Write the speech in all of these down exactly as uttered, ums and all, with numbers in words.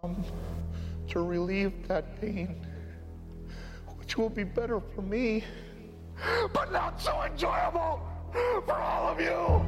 come to relieve that pain, which will be better for me, but not so enjoyable for all of you.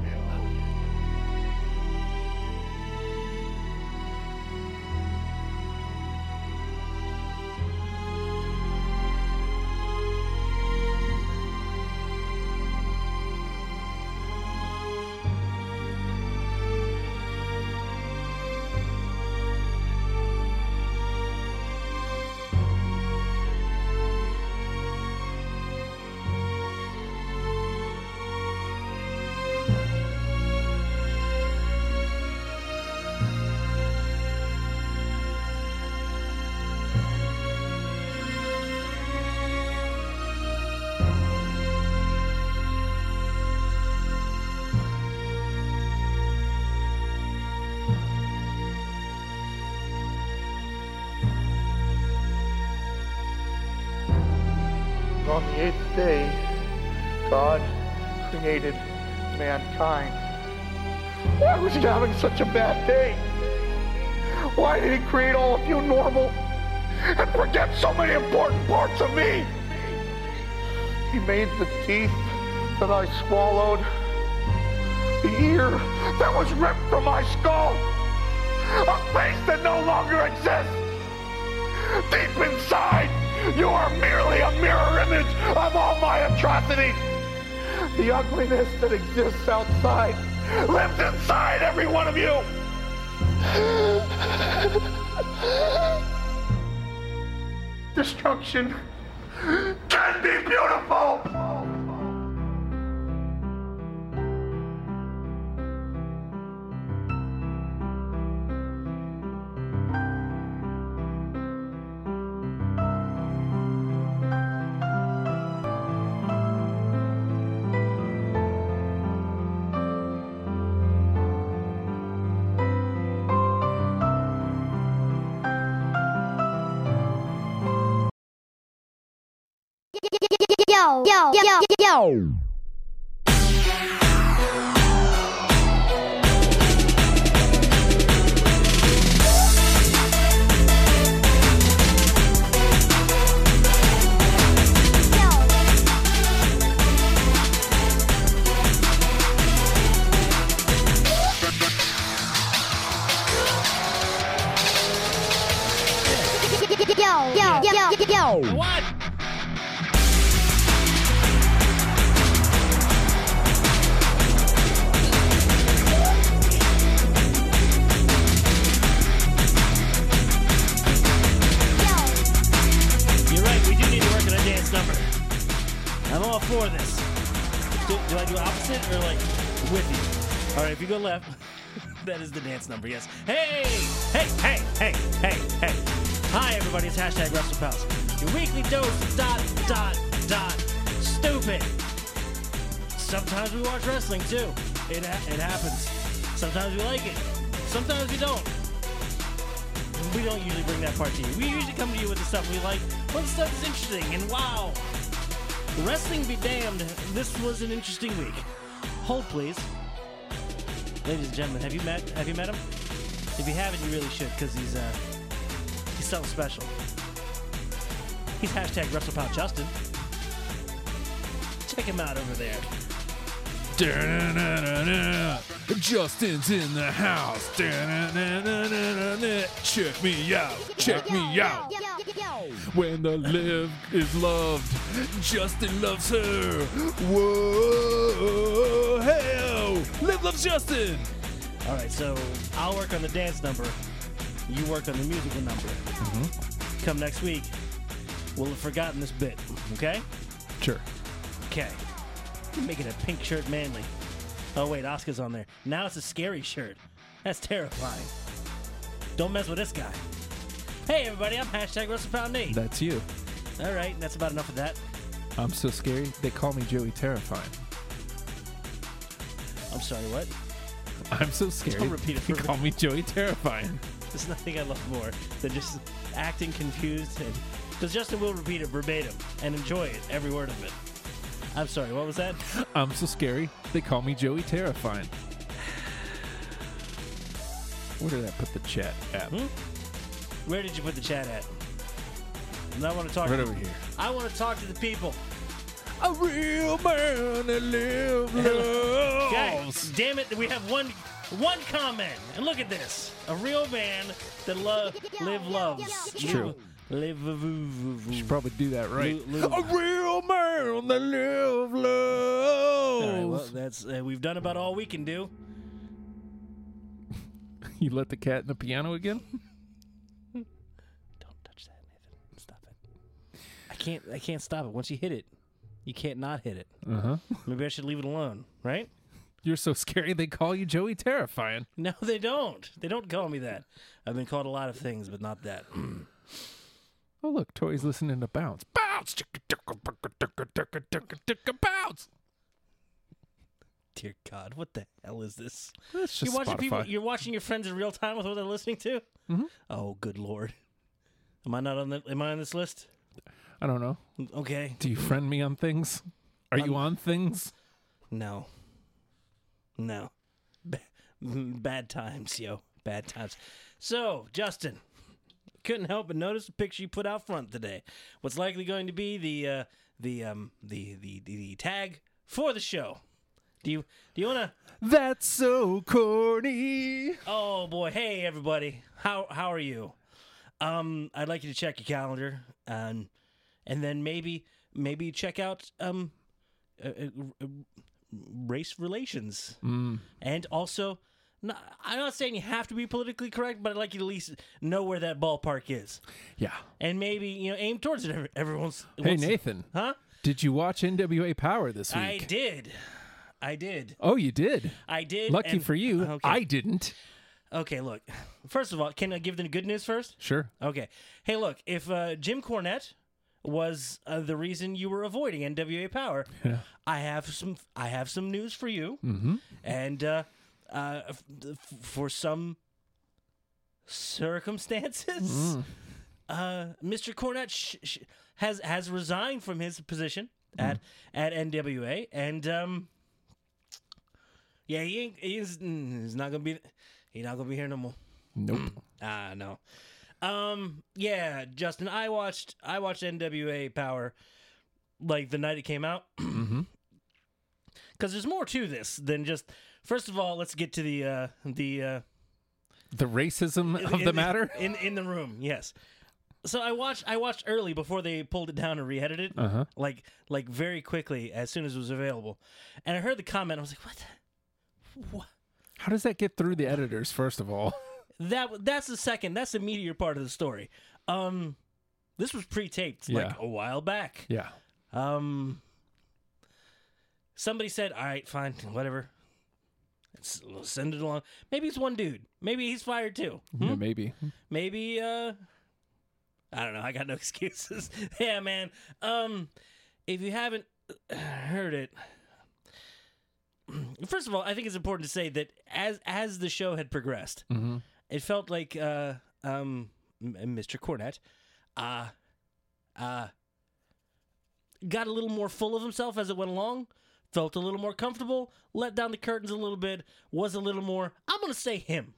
On the eighth day, God created mankind. Why was he having such a bad day? Why did he create all of you normal and forget so many important parts of me? He made the teeth that I swallowed, the ear that was ripped from my skull, a face that no longer exists. Deep inside, you are merely a mirror image of all my atrocities. The ugliness that exists outside lives inside every one of you. Destruction can be beautiful. Yo, yo, yo, yo. Yo, yo, yo, yo, yo. What? For this, do, do I do opposite or like with you? All right, if you go left, that is the dance number. Yes. Hey, hey, hey, hey, hey, hey. Hi, everybody. It's hashtag WrestlePals. Your weekly dose of dot dot dot stupid. Sometimes we watch wrestling too. It ha- it happens. Sometimes we like it. Sometimes we don't. We don't usually bring that part to you. We usually come to you with the stuff we like, but the stuff is interesting and wow. Wrestling be damned, this was an interesting week. Hold, please. Ladies and gentlemen, have you met Have you met him? If you haven't, you really should, because he's, uh, he's so special. He's hashtag WrestlePound Justin. Check him out over there. Da-na-na-na-na. Justin's in the house. Da-na-na-na-na-na. Check me out. Check me out. When the live is loved, Justin loves her. Whoa, hell, Liv loves Justin. All right, so I'll work on the dance number. You work on the musical number. Mm-hmm. Come next week, we'll have forgotten this bit, okay? Sure. Okay. Making a pink shirt manly. Oh, wait, Asuka's on there. Now it's a scary shirt. That's terrifying. Don't mess with this guy. Hey, everybody, I'm hashtag WrestlePound. That's you. All right, that's about enough of that. I'm so scary, they call me Joey Terrifying. I'm sorry, what? I'm so scary, don't repeat it for they me. Call me Joey Terrifying. There's nothing I love more than just acting confused. Because Justin will repeat it verbatim and enjoy it, every word of it. I'm sorry, what was that? I'm so scary, they call me Joey Terrifying. Where did I put the chat app? Hmm? Where did you put the chat at? And I want to talk right to over here. I want to talk to the people. A real man that lives. God damn it! We have one, one comment, and look at this: a real man that love, live, loves. It's true. Live, you should probably do that right. L- a real man that live, loves. All right, well, that's uh, we've done about all we can do. You let the cat in the piano again? Don't touch that, Nathan. Stop it. I can't. I can't stop it. Once you hit it. You can't not hit it. Uh-huh. Maybe I should leave it alone, right? You're so scary they call you Joey Terrifying. No, they don't. They don't call me that. I've been called a lot of things, but not that. Oh, look. Tori's listening to Bounce. Bounce! Bounce! Dear God, what the hell is this? That's just you're watching Spotify. People, you're watching your friends in real time with what they're listening to? Mm-hmm. Oh, good Lord. Am I not on the, am I on this list? I don't know. Okay. Do you friend me on things? Are um, you on things? No. No. B- bad times, yo. Bad times. So, Justin, couldn't help but notice the picture you put out front today. What's likely going to be the uh, the um the the, the the tag for the show? Do you do you wanna? That's so corny. Oh boy! Hey everybody, how how are you? Um, I'd like you to check your calendar and. And then maybe maybe check out um, uh, uh, race relations. Mm. And also, not, I'm not saying you have to be politically correct, but I'd like you to at least know where that ballpark is. Yeah. And maybe, you know, aim towards it. Every, everyone's. Hey, Nathan. Huh? Did you watch N W A Power this week? I did. I did. Oh, you did? I did. Lucky and, for you, okay. I didn't. Okay, look. First of all, can I give them good news first? Sure. Okay. Hey, look, if uh, Jim Cornette... was uh, the reason you were avoiding N W A Power? Yeah. I have some. I have some news for you, mm-hmm. and uh, uh, f- f- for some circumstances, mm. uh, Mister Cornette sh- sh- has has resigned from his position mm. at at N W A, and um, yeah, he ain't, he's, he's not gonna be. He's not gonna be here no more. Nope. Ah, uh, no. Um. Yeah, Justin. I watched. I watched N W A Power, like the night it came out. Mm-hmm. Because there's more to this than just. First of all, let's get to the uh, the uh, the racism in, of in, the matter in in the room. Yes. So I watched. I watched early before they pulled it down and re-edited it. Uh-huh. Like like very quickly as soon as it was available, and I heard the comment. I was like, what? The, what? How does that get through the editors? First of all. That that's the second. That's the meatier part of the story. Um, this was pre-taped yeah. like a while back. Yeah. Um. Somebody said, "All right, fine, whatever. Let's, we'll send it along." Maybe it's one dude. Maybe he's fired too. Hmm? Yeah, maybe. Maybe. Uh, I don't know. I got no excuses. Yeah, man. Um, if you haven't heard it. First of all, I think it's important to say that as as the show had progressed, mm-hmm. it felt like uh, um, Mister Cornette uh, uh, got a little more full of himself as it went along, felt a little more comfortable, let down the curtains a little bit, was a little more, I'm going to say him,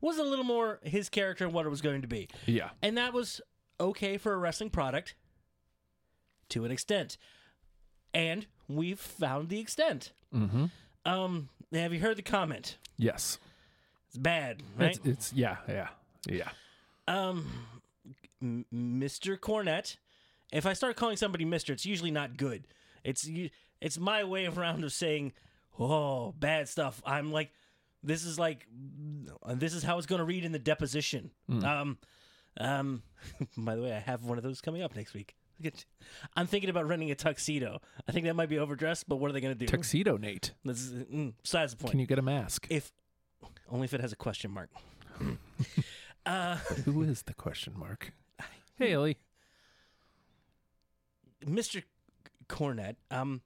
was a little more his character and what it was going to be. Yeah. And that was okay for a wrestling product to an extent. And we've found the extent. Mm-hmm. Um, have you heard the comment? Yes. It's bad, right? It's, it's yeah, yeah, yeah. Um, Mister Cornette. If I start calling somebody Mister, it's usually not good. It's it's my way around of saying, oh, bad stuff. I'm like, this is like, this is how it's going to read in the deposition. Mm. Um, um. By the way, I have one of those coming up next week. I'm thinking about renting a tuxedo. I think that might be overdressed, but what are they going to do? Tuxedo, Nate. That's, mm, besides the point. Can you get a mask? If only if it has a question mark. uh, Who is the question mark? Hey, Ellie. Mister Cornette um,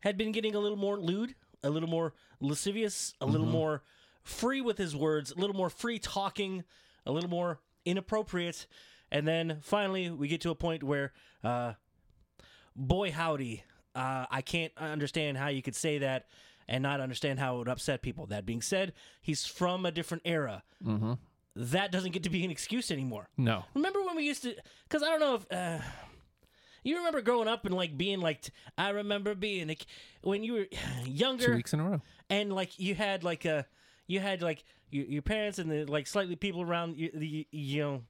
had been getting a little more lewd, a little more lascivious, a mm-hmm. little more free with his words, a little more free talking, a little more inappropriate. And then finally, we get to a point where, uh, boy howdy, uh, I can't understand how you could say that and not understand how it would upset people. That being said, he's from a different era. Mm-hmm. that doesn't get to be an excuse anymore. No. Remember when we used to, because I don't know if, uh, you remember growing up and like being like, t- I remember being like, when you were younger. Two weeks in a row. And like you had like a, you had like your, your parents and the like slightly people around you, the, you know,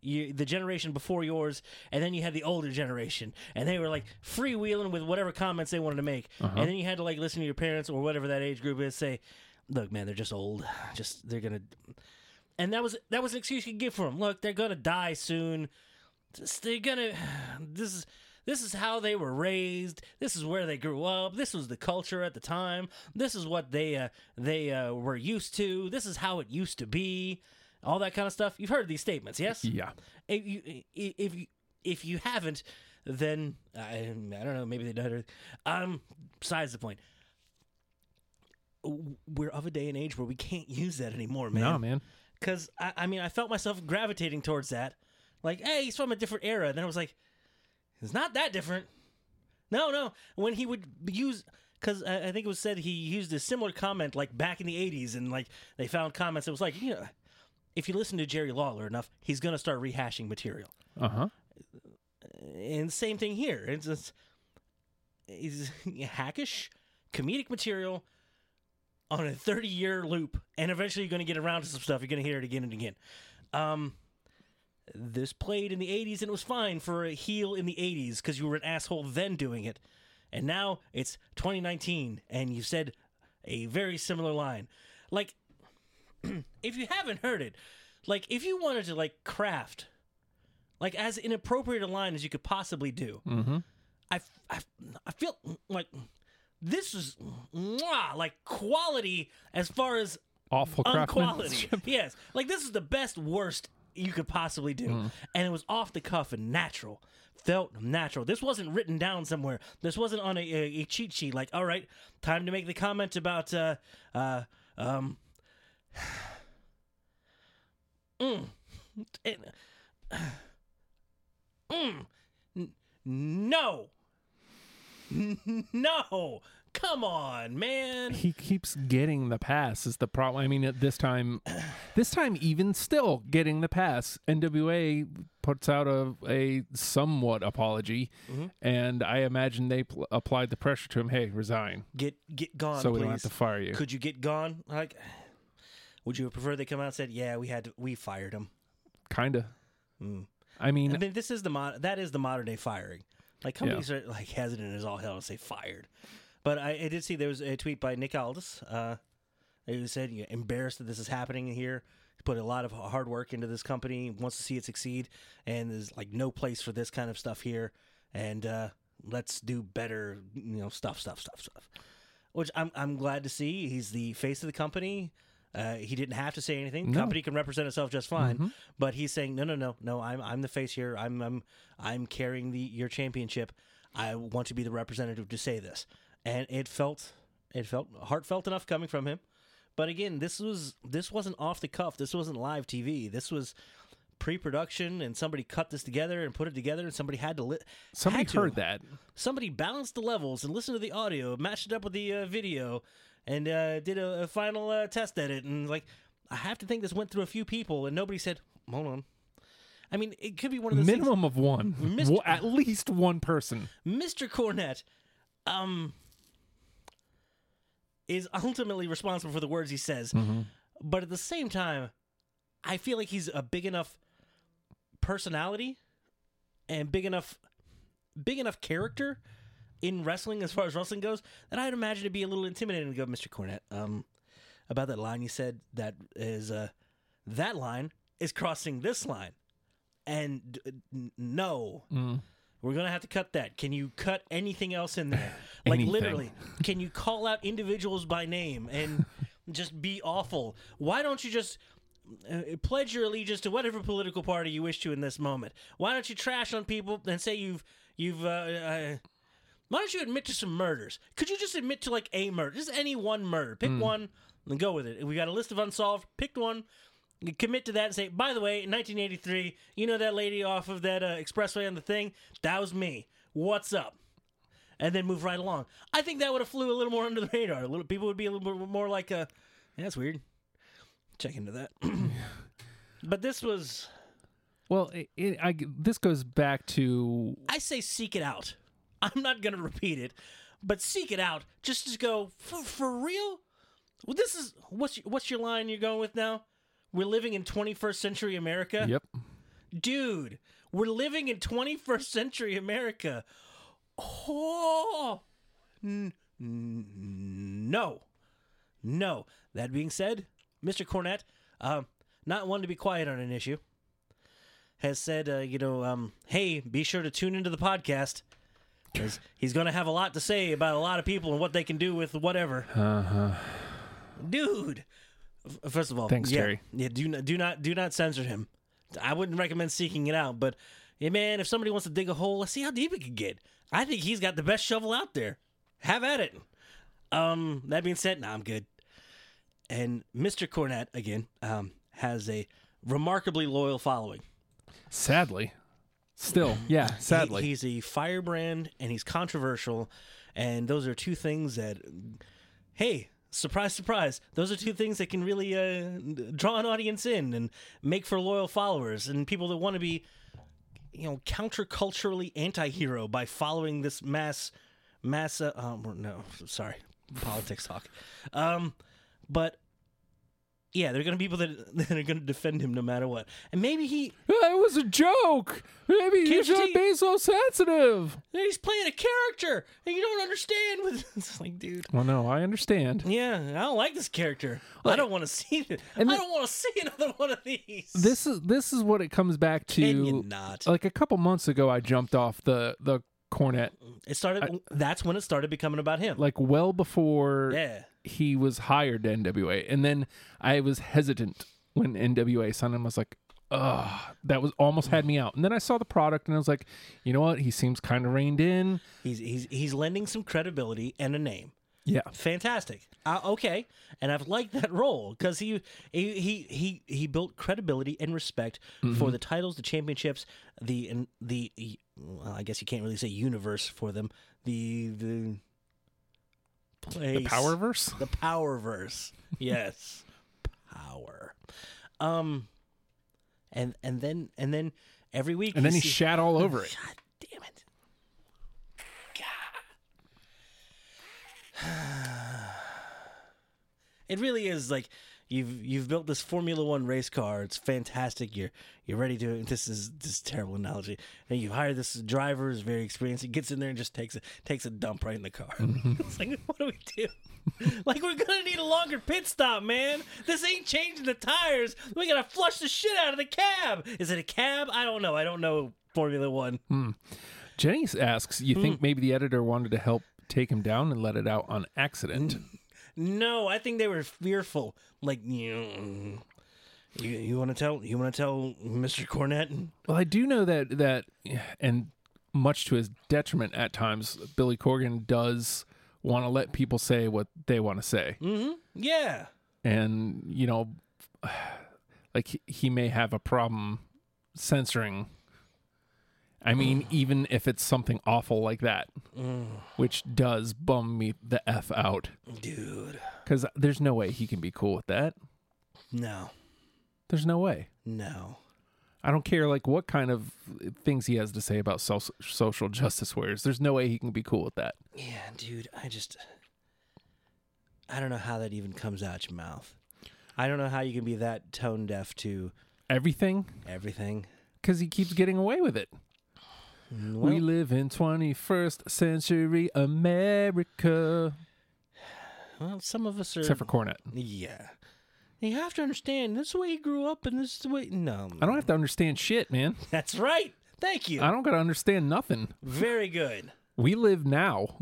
you, the generation before yours, and then you had the older generation, and they were like freewheeling with whatever comments they wanted to make, uh-huh. and then you had to like listen to your parents or whatever that age group is say, "Look, man, they're just old. Just they're gonna," and that was that was an excuse you could give for them. Look, they're gonna die soon. Just, they're gonna. This is this is how they were raised. This is where they grew up. This was the culture at the time. This is what they uh, they uh, were used to. This is how it used to be. All that kind of stuff. You've heard these statements, yes? Yeah. If you if you, if you haven't, then I, I don't know. Maybe they don't. Um, besides the point, we're of a day and age where we can't use that anymore, man. No, man. Because I, I mean, I felt myself gravitating towards that. Like, hey, he's from a different era. And then I was like, it's not that different. No, no. When he would use. Because I, I think it was said he used a similar comment like back in the eighties, and like they found comments that was like, you know. If you listen to Jerry Lawler enough, he's going to start rehashing material. Uh-huh. And same thing here. It's just, it's hackish, comedic material on a thirty-year loop, and eventually you're going to get around to some stuff. You're going to hear it again and again. Um, this played in the eighties, and it was fine for a heel in the eighties because you were an asshole then doing it. And now it's twenty nineteen, and you said a very similar line. Like... if you haven't heard it, like if you wanted to like craft like as inappropriate a line as you could possibly do, mm-hmm. I, I, I feel like this is mwah, like quality as far as awful unquality. Yes, like this is the best worst you could possibly do, mm. and it was off the cuff and natural, felt natural. This wasn't written down somewhere. This wasn't on a, a, a cheat sheet. Like, all right, time to make the comment about uh, uh, um. Mm. Mm. No. No. Come on, man. He keeps getting the pass is the problem. I mean, at this time, this time even still getting the pass. N W A puts out a, a somewhat apology, mm-hmm. and I imagine they pl- applied the pressure to him. Hey, resign. Get get gone, so we please. Don't have to fire you. Could you get gone? Like... Would you prefer they come out and said, "Yeah, we had to, we fired him"? Kinda. Mm. I mean, I mean, this is the mod- that is the modern day firing. Like companies yeah. are like hesitant as all hell to say fired. But I, I did see there was a tweet by Nick Aldis. Uh, who said, "You're embarrassed that this is happening here. He put a lot of hard work into this company. Wants to see it succeed, and there's like no place for this kind of stuff here. And uh, let's do better. You know, stuff, stuff, stuff, stuff." Which I'm I'm glad to see. He's the face of the company. Uh, he didn't have to say anything. No. Company can represent itself just fine, mm-hmm. but he's saying, "No, no, no, no. I'm, I'm the face here. I'm, I'm, I'm carrying the your championship. I want to be the representative to say this." And it felt, it felt heartfelt enough coming from him. But again, this was this wasn't off the cuff. This wasn't live T V. This was pre-production, and somebody cut this together and put it together, and somebody had to. Li- somebody had to. Heard that. Somebody balanced the levels and listened to the audio, matched it up with the uh, video. And uh, did a, a final uh, test edit, and like I have to think this went through a few people, and nobody said, "Hold on." I mean, it could be one of those minimum things. Of one, Mister well, at least one person. Mister Cornette, um, is ultimately responsible for the words he says, mm-hmm. but at the same time, I feel like he's a big enough personality and big enough, big enough character. In wrestling, as far as wrestling goes, that I'd imagine it'd be a little intimidating to go, "Mister Cornette, um, about that line you said, that is, uh, that line is crossing this line. And uh, no, mm. we're going to have to cut that. Can you cut anything else in there?" Like, literally, can you call out individuals by name and just be awful? Why don't you just... Uh, pledge your allegiance to whatever political party you wish to in this moment? Why don't you trash on people and say you've... you've uh, uh, why don't you admit to some murders? Could you just admit to, like, a murder? Just any one murder. Pick mm. one and go with it. We got a list of unsolved. Pick one. Commit to that and say, "By the way, in nineteen eighty-three, you know that lady off of that uh, expressway on the thing? That was me. What's up?" And then move right along. I think that would have flew a little more under the radar. A little, people would be a little bit more like, a, yeah, that's weird. Check into that. But this was... Well, it, it, I, this goes back to... I say seek it out. I'm not going to repeat it, but seek it out. Just to go, for, for real? Well, this is... What's, what's your line you're going with now? We're living in twenty-first century America? Yep. Dude, we're living in twenty-first century America. Oh! N- n- no. No. That being said, Mister Cornette, um, not one to be quiet on an issue, has said, uh, you know, um, hey, be sure to tune into the podcast, because he's going to have a lot to say about a lot of people and what they can do with whatever. Uh-huh. Dude, first of all, thanks, yeah, Terry. Yeah, do not, do not, do not censor him. I wouldn't recommend seeking it out, but hey, man, if somebody wants to dig a hole, let's see how deep it can get. I think he's got the best shovel out there. Have at it. Um, that being said, nah, I'm good. And Mister Cornette again um, has a remarkably loyal following. Sadly, still, yeah, sadly, he, he's a firebrand and he's controversial, and those are two things that, hey, surprise, surprise, those are two things that can really uh, draw an audience in and make for loyal followers and people that want to be, you know, counterculturally anti-hero by following this mass, mass. Uh, um, no, sorry, politics talk. Um, but. Yeah, there are going to be people that, that are going to defend him no matter what. And maybe he... It was a joke. Maybe he's not being so sensitive. He's playing a character, and you don't understand. With, it's like, dude. Well, no, I understand. Yeah, I don't like this character. Like, I don't want to see it. I the, don't want to see another one of these. This is this is what it comes back to. Can you not? Like a couple months ago, I jumped off the... the Cornette. It started. I, that's when it started becoming about him. Like well before yeah. he was hired to N W A, and then I was hesitant when N W A signed him. I was like, "Ugh, that was almost had me out." And then I saw the product, and I was like, "You know what? He seems kind of reined in. He's he's he's lending some credibility and a name. Yeah, fantastic. Uh, okay, and I've liked that role because he he, he he he built credibility and respect mm-hmm. for the titles, the championships, the the well, I guess you can't really say universe for them. The the place, the powerverse, the powerverse. Yes, power. Um, and and then and then every week, and then he see, shat all over it. God damn it. It really is like you've you've built this Formula One race car. It's fantastic. You're you're ready to. This is this is a terrible analogy. And you hire this driver who's very experienced. He gets in there and just takes a takes a dump right in the car. Mm-hmm. It's like, what do we do? Like, we're gonna need a longer pit stop, man. This ain't changing the tires. We gotta flush the shit out of the cab. Is it a cab? I don't know. I don't know Formula One. Mm. Jenny asks, you mm. think maybe the editor wanted to help take him down and let it out on accident? No, I think they were fearful. Like, you, you want to tell, you want to tell Mister Cornette? Well, I do know that that, and much to his detriment at times, Billy Corgan does want to let people say what they want to say. Mm-hmm. Yeah, and you know, like he may have a problem censoring. I mean, mm. even if it's something awful like that, mm. which does bum me the F out. Dude. Because there's no way he can be cool with that. No. There's no way. No. I don't care, like, what kind of things he has to say about so- social justice warriors. There's no way he can be cool with that. Yeah, dude, I just... I don't know how that even comes out your mouth. I don't know how you can be that tone deaf to... Everything? Everything. Because he keeps getting away with it. Well, we live in twenty-first century America. Well, some of us are... Except for Cornette. Yeah. You have to understand, this is the way he grew up, and this is the way... No. I don't have to understand shit, man. That's right. Thank you. I don't got to understand nothing. Very good. We live now.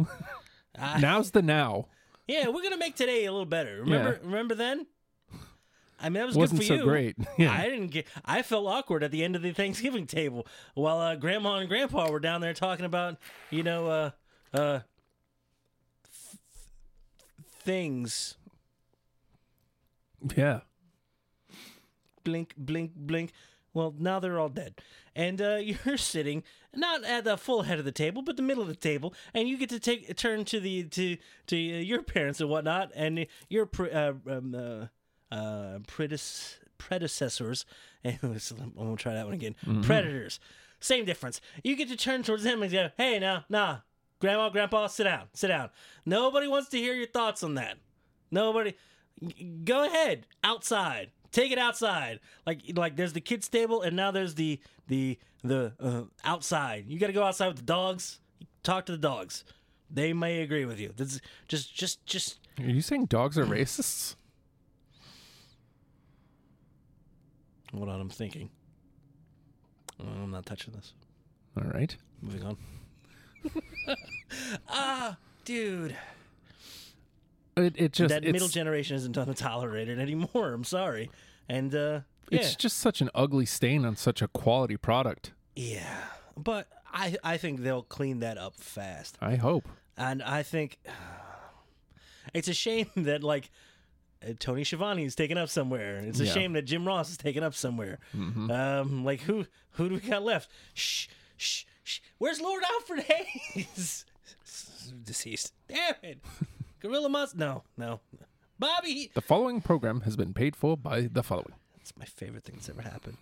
I... Now's the now. Yeah, we're going to make today a little better. Remember yeah. Remember then? I mean, that was Wasn't good for so you. Great. Yeah. I didn't get. I felt awkward at the end of the Thanksgiving table while uh, Grandma and Grandpa were down there talking about, you know, uh, uh, th- things. Yeah. Blink, blink, blink. Well, now they're all dead, and uh, you're sitting not at the full head of the table, but the middle of the table, and you get to take a turn to the to to your parents and whatnot, and your. Uh, um, uh, Uh, predis- predecessors, and I'm gonna try that one again. Mm-hmm. Predators, same difference. You get to turn towards them and go, "Hey, no, nah, grandma, grandpa, sit down, sit down." Nobody wants to hear your thoughts on that. Nobody. Go ahead, outside. Take it outside. Like like there's the kids' table, and now there's the the the uh, outside. You got to go outside with the dogs. Talk to the dogs. They may agree with you. This is just just just. Are you saying dogs are racists? Hold on, I'm thinking. I'm not touching this. All right, moving on. Ah, dude. It, it just, that middle generation isn't going to tolerate it anymore. I'm sorry. And uh, yeah. It's just such an ugly stain on such a quality product. Yeah. But I, I think they'll clean that up fast. I hope. And I think uh, it's a shame that, like, Tony Schiavone is taken up somewhere. It's a yeah. shame that Jim Ross is taken up somewhere. Mm-hmm. Um, like, who who do we got left? Shh, shh, shh. Where's Lord Alfred Hayes? Deceased. Damn it. Gorilla Monster. No, no. Bobby. The following program has been paid for by the following. That's my favorite thing that's ever happened.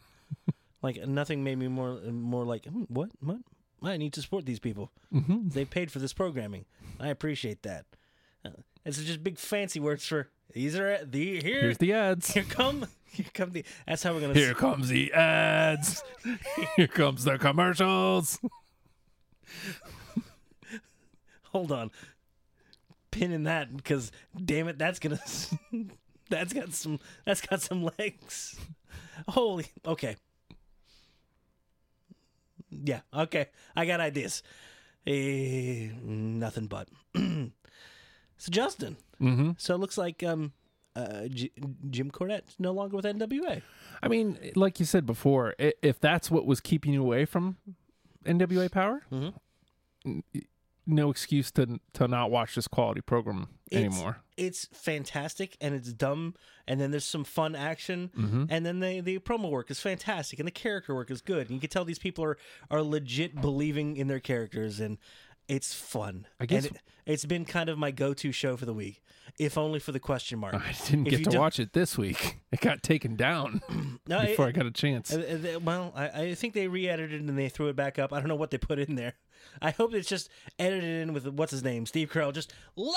Like, nothing made me more more like, mm, what? What? I need to support these people. Mm-hmm. They paid for this programming. I appreciate that. Uh, it's just big fancy words for these are the here. Here's the ads. Here come here come the. That's how we're gonna. Here s- comes the ads. Here comes the commercials. Hold on. Pinning that, because damn it, that's gonna that's got some that's got some legs. Holy okay. Yeah, okay. I got ideas. Uh, nothing but. So Justin. Mm-hmm. So it looks like um uh, G- Jim Cornette's no longer with N W A. I mean, like you said before, if that's what was keeping you away from N W A power. Mm-hmm. It, no excuse to to not watch this quality program anymore. It's, it's fantastic, and it's dumb, and then there's some fun action, mm-hmm. and then the, the promo work is fantastic, and the character work is good, and you can tell these people are, are legit believing in their characters, and it's fun. I guess and it, it's been kind of my go-to show for the week, if only for the question mark. I didn't if get to watch it this week. It got taken down no, before it, I got a chance. Well, I, I think they re-edited it, and they threw it back up. I don't know what they put in there. I hope it's just edited in with, what's his name, Steve Carell, just loud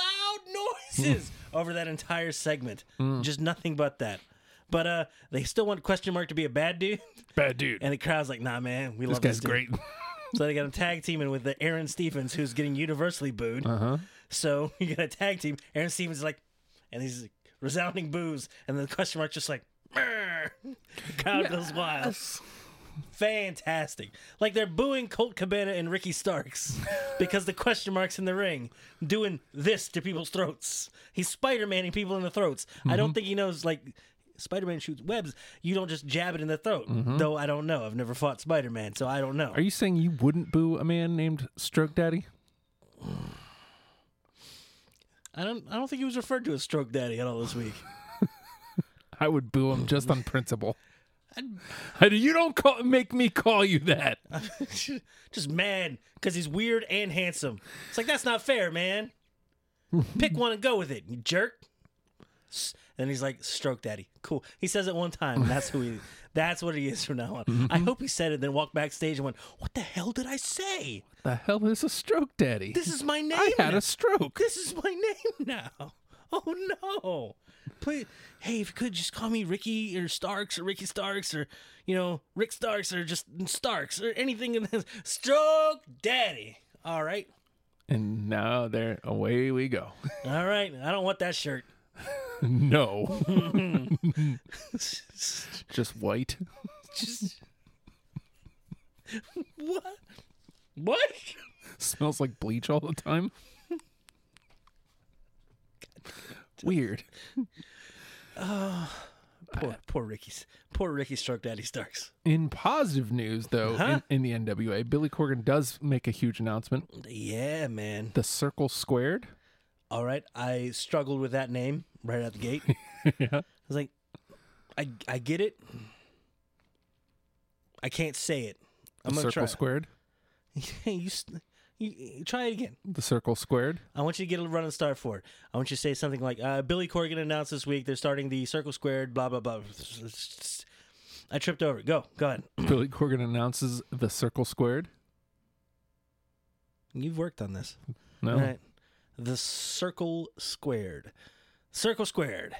noises over that entire segment. Mm. Just nothing but that. But uh, they still want Question Mark to be a bad dude. Bad dude. And the crowd's like, nah, man, we this love this guy's dude. Great. So they got him tag teaming with the Aaron Stevens, who's getting universally booed. Uh-huh. So you got a tag team. Aaron Stevens is like, and he's like, resounding boos. And then the Question Mark's just like, brr. The crowd yes. goes wild. Fantastic. Like they're booing Colt Cabana and Ricky Starks because the question mark's in the ring doing this to people's throats. He's Spider-Man-ing people in the throats. Mm-hmm. I don't think he knows, like, Spider-Man shoots webs. You don't just jab it in the throat. Mm-hmm. Though I don't know. I've never fought Spider-Man, so I don't know. Are you saying you wouldn't boo a man named Stroke Daddy? I don't I don't think he was referred to as Stroke Daddy at all this week. I would boo him just on principle. I'd, you don't call, make me call you that. Just mad because he's weird and handsome. It's like, that's not fair, man. Pick one and go with it, you jerk. And he's like, Stroke Daddy. Cool. He says it one time. And that's who he. That's what he is from now on. Mm-hmm. I hope he said it, then walked backstage and went, "What the hell did I say? What the hell is a stroke, Daddy? This is my name. I had now. a stroke. This is my name now. Oh no." Please, hey, if you could just call me Ricky or Starks or Ricky Starks or, you know, Rick Starks or just Starks or anything in this. Stroke Daddy. All right. And now there, away we go. All right. I don't want that shirt. No. Just white. Just. What? What? Smells like bleach all the time. Weird. Oh, poor, I, poor Ricky's, poor Ricky Stroke Daddy Starks. In positive news, though, huh? in, in the N W A, Billy Corgan does make a huge announcement. Yeah, man. The Circle Squared. All right, I struggled with that name right out the gate. Yeah, I was like, I, I get it. I can't say it. I'm the gonna Circle try. Squared. You, You, you try it again. The Circle Squared. I want you to get a running start for it. I want you to say something like, uh, Billy Corgan announced this week they're starting the Circle Squared, blah, blah, blah. I tripped over. Go. Go ahead. Billy Corgan announces the Circle Squared. You've worked on this. No. All right. The Circle Squared. Circle Squared.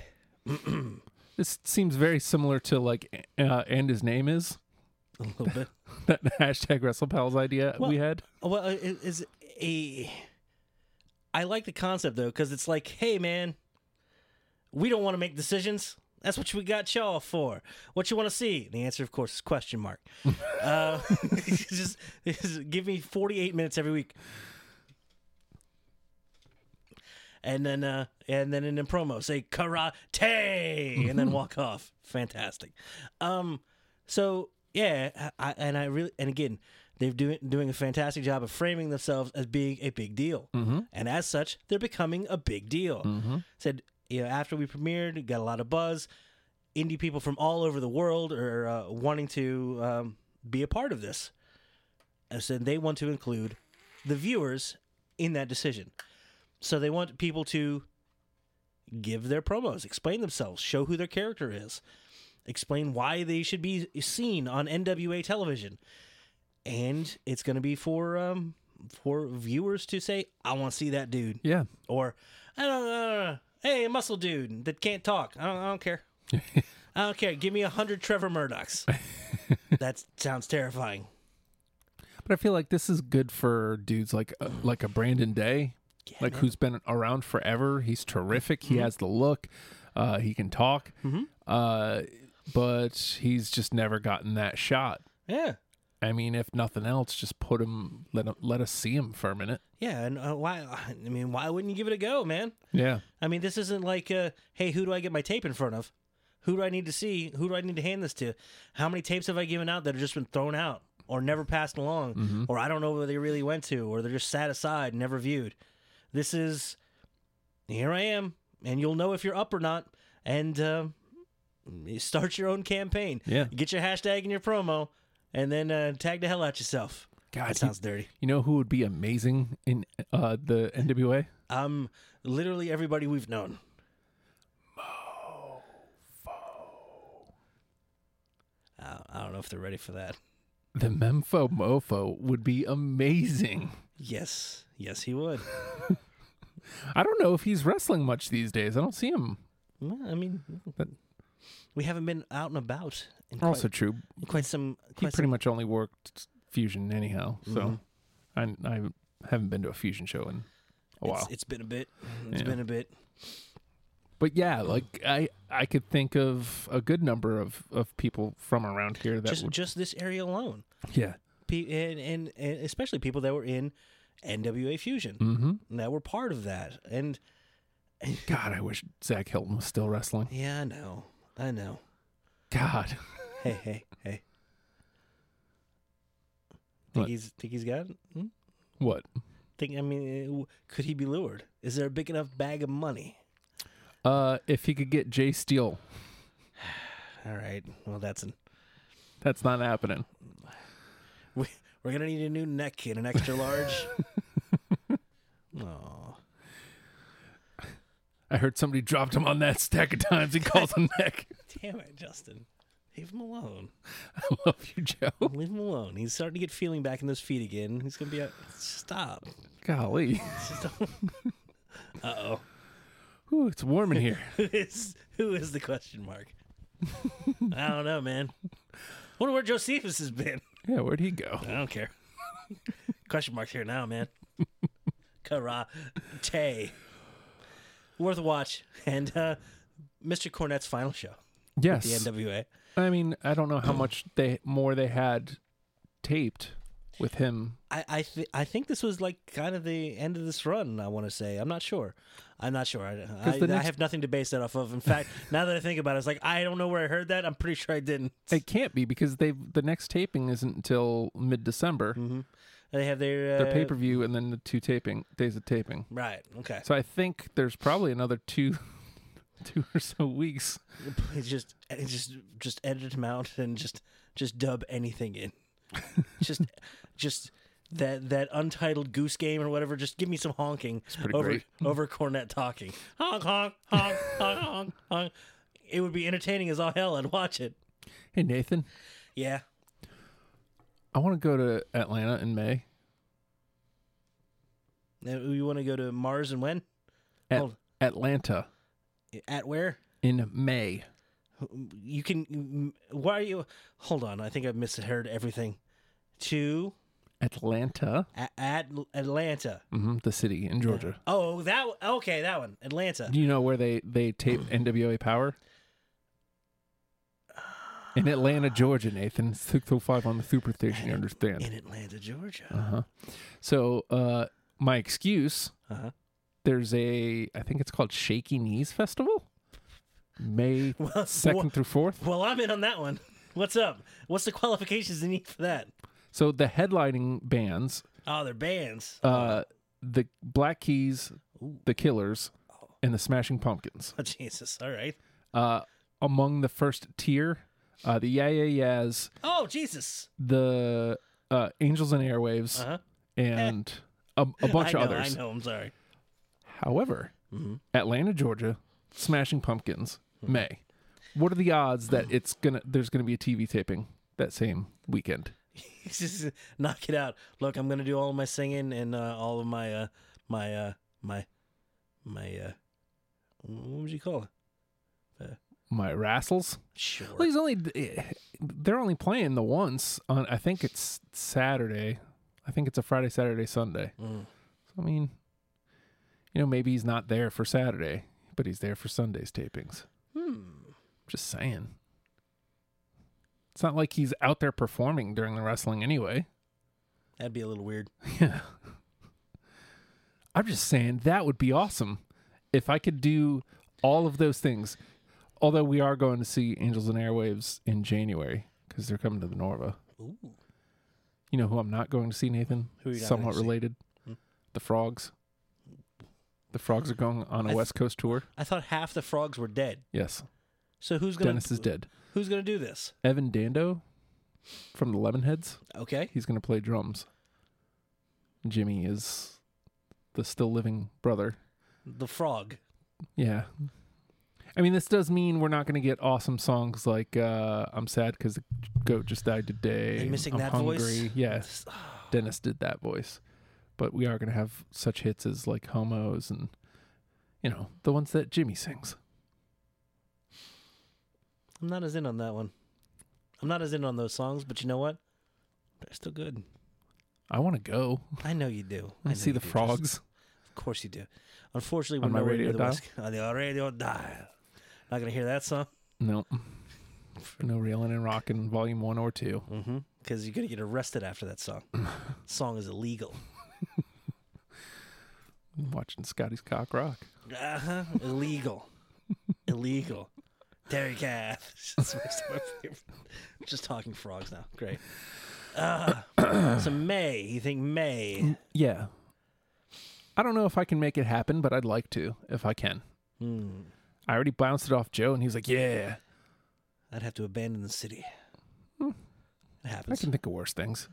This seems very similar to, like, uh, And His Name Is. A little bit. That hashtag WrestlePals idea well, we had. Well, it is a... I like the concept, though, because it's like, hey, man, we don't want to make decisions. That's what we got y'all for. What you want to see? The answer, of course, is question mark. uh, just, just give me forty-eight minutes every week. And then, uh, and then in the promo, say karate, and then walk off. Fantastic. Um, so yeah, I, and I really, and again, they're doing doing a fantastic job of framing themselves as being a big deal, mm-hmm. and as such, they're becoming a big deal. Mm-hmm. Said, you know, after we premiered, got a lot of buzz. Indie people from all over the world are uh, wanting to um, be a part of this, and so they want to include the viewers in that decision. So they want people to give their promos, explain themselves, show who their character is, explain why they should be seen on N W A television. And it's going to be for um, for viewers to say, I want to see that dude. Yeah. Or, I don't know, hey, muscle dude that can't talk. I don't, I don't care. I don't care. Give me one hundred Trevor Murdochs. That sounds terrifying. But I feel like this is good for dudes like uh, like a Brandon Day. Yeah, like, man. Who's been around forever. He's terrific. He mm-hmm. has the look. Uh, he can talk. Mm-hmm. Uh, but he's just never gotten that shot. Yeah. I mean, if nothing else, just put him, let him, let us see him for a minute. Yeah. And uh, why, I mean, why wouldn't you give it a go, man? Yeah. I mean, this isn't like, uh, hey, who do I get my tape in front of? Who do I need to see? Who do I need to hand this to? How many tapes have I given out that have just been thrown out or never passed along? Mm-hmm. Or I don't know where they really went to, or they're just sat aside, never viewed. This is, here I am, and you'll know if you're up or not, and uh, start your own campaign. Yeah. Get your hashtag and your promo, and then uh, tag the hell out yourself. God, that sounds you, dirty. You know who would be amazing in uh, the N W A? Um, literally everybody we've known. Mofo. I, I don't know if they're ready for that. The Memfo Mofo would be amazing. Yes. Yes, he would. I don't know if he's wrestling much these days. I don't see him. Well, I mean, but we haven't been out and about. In also quite, true. In quite some. Quite he pretty some... much only worked Fusion anyhow, so mm-hmm. I, I haven't been to a Fusion show in a while. It's, it's been a bit. It's yeah. been a bit. But yeah, like I, I could think of a good number of, of people from around here that just would... just this area alone. Yeah, Pe- and, and and especially people that were in N W A Fusion mm-hmm. that were part of that. And God, I wish Zach Hilton was still wrestling. Yeah, I know. I know. God. Hey, hey, hey. Think what? he's think he's got it? Hmm? What? Think I mean, could he be lured? Is there a big enough bag of money? Uh, if he could get Jay Steele. All right. Well, that's an... that's not happening. We. We're going to need a new neck and an extra large. Oh. I heard somebody dropped him on that stack of times he calls him neck. Damn it, Justin. Leave him alone. I love you, Joe. Leave him alone. He's starting to get feeling back in those feet again. He's going to be out. Stop. Golly. Uh-oh. Ooh, it's warm in here. who, is, who is the question mark? I don't know, man. I wonder where Josephus has been. Yeah, where'd he go? I don't care. Question mark's here now, man. Karate. Worth a watch. And uh, Mister Cornette's final show. Yes. With the N W A. I mean, I don't know how much they more they had taped with him. I I, th- I think this was like kind of the end of this run, I want to say. I'm not sure. I'm not sure. I, I, next... I have nothing to base that off of. In fact, now that I think about it, it's like, I don't know where I heard that. I'm pretty sure I didn't. It can't be because they the next taping isn't until mid-December. Mm-hmm. They have their... Uh... their pay-per-view and then the two taping days of taping. Right. Okay. So I think there's probably another two two or so weeks. It's just, it's just, just edit them out and just, just dub anything in. just... just that that Untitled Goose Game or whatever. Just give me some honking over great. over Cornette talking. Honk, honk, honk, honk, honk, honk. It would be entertaining as all hell. I'd watch it. Hey, Nathan. Yeah? I want to go to Atlanta in May. You want to go to Mars and when? At, oh. Atlanta. At where? In May. You can... Why are you... Hold on. I think I've misheard everything. To... Atlanta. At, at Atlanta. Mm-hmm, the city in Georgia. Yeah. Oh, that... Okay, that one. Atlanta. Do you know where they, they tape N W A Power? In Atlanta, Georgia, Nathan. six oh five on the super station, you understand. In Atlanta, Georgia. Uh-huh. So, uh, my excuse... Uh-huh. There's a, I think it's called Shaky Knees Festival, May well, second well, through fourth. Well, I'm in on that one. What's up? What's the qualifications they need for that? So the headlining bands. Oh, they're bands. Uh, the Black Keys, Ooh. the Killers, oh. and the Smashing Pumpkins. Oh, Jesus. All right. Uh, among the first tier, uh, the Yeah Yeah Yeahs. Oh, Jesus. The uh, Angels and Airwaves, uh-huh. and eh. a, a bunch I of know, others. I know. I'm sorry. However, mm-hmm. Atlanta, Georgia, Smashing Pumpkins, mm-hmm. May. What are the odds that it's gonna there's gonna be a T V taping that same weekend? Just knock it out. Look, I'm gonna do all of my singing and uh, all of my uh, my uh, my my uh, what would you call it? Uh, my wrestles. Sure. Well, he's only they're only playing the once on. I think it's Saturday. I think it's a Friday, Saturday, Sunday. Mm. So I mean. You know, maybe he's not there for Saturday, but he's there for Sunday's tapings. Hmm. Just saying. It's not like he's out there performing during the wrestling anyway. That'd be a little weird. Yeah. I'm just saying that would be awesome if I could do all of those things. Although we are going to see Angels and Airwaves in January because they're coming to the Norva. Ooh. You know who I'm not going to see, Nathan? Who are you Somewhat related. Hmm? The Frogs. The Frogs are going on a th- West Coast tour. I thought half the Frogs were dead. Yes. So who's going to... Dennis is dead. Who's going to do this? Evan Dando from the Lemonheads. Okay. He's going to play drums. Jimmy is the still living brother. The Frog. Yeah. I mean, this does mean we're not going to get awesome songs like uh, I'm Sad Because the Goat Just Died Today. And missing I'm that hungry. voice? Yes. Oh. Dennis did that voice. But we are going to have such hits as like Homos and, you know, the ones that Jimmy sings. I'm not as in on that one. I'm not as in on those songs, but you know what? They're still good. I want to go. I know you do. I, I see the do. Frogs. Just, of course you do. Unfortunately, we're on my nowhere radio near the dial? West, on the radio dial. Not going to hear that song? No. No reeling and rocking volume one or two. Mm-hmm. Because you're going to get arrested after that song. Song is illegal. I'm watching Scotty's cock rock. Uh huh. Illegal. Illegal. Dairy calf. That's my favorite. I'm just talking frogs now. Great. Uh, so, May. You think May? Yeah. I don't know if I can make it happen, but I'd like to if I can. Mm. I already bounced it off Joe, and he was like, yeah. I'd have to abandon the city. Hmm. It happens. I can think of worse things.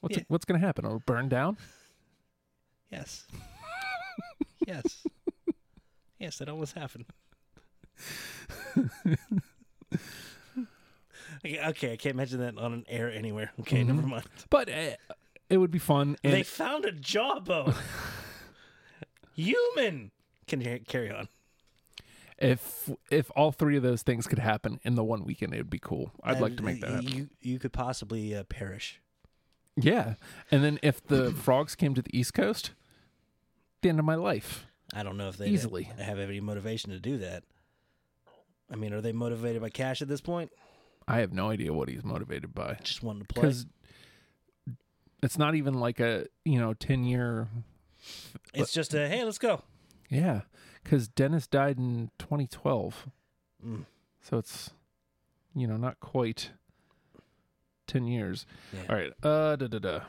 What's yeah. it, what's going to happen? It'll burn down? Yes. Yes. Yes, that almost happened. Okay, I can't mention that on an air anywhere. Okay, mm-hmm. Never mind. But uh, it would be fun. And they found a jawbone. Human. Can carry on. If if all three of those things could happen in the one weekend, it would be cool. I'd uh, like to make that happen. You, you could possibly uh, perish. Yeah, and then if the Frogs came to the East Coast, the end of my life. I don't know if they easily have any motivation to do that. I mean, are they motivated by cash at this point? I have no idea what he's motivated by. Just wanting to play. Because it's not even like a, you know, ten-year... It's just a, hey, let's go. Yeah, because Dennis died in twenty twelve. Mm. So it's, you know, not quite... ten years. Yeah. All right. Uh, da, da, da.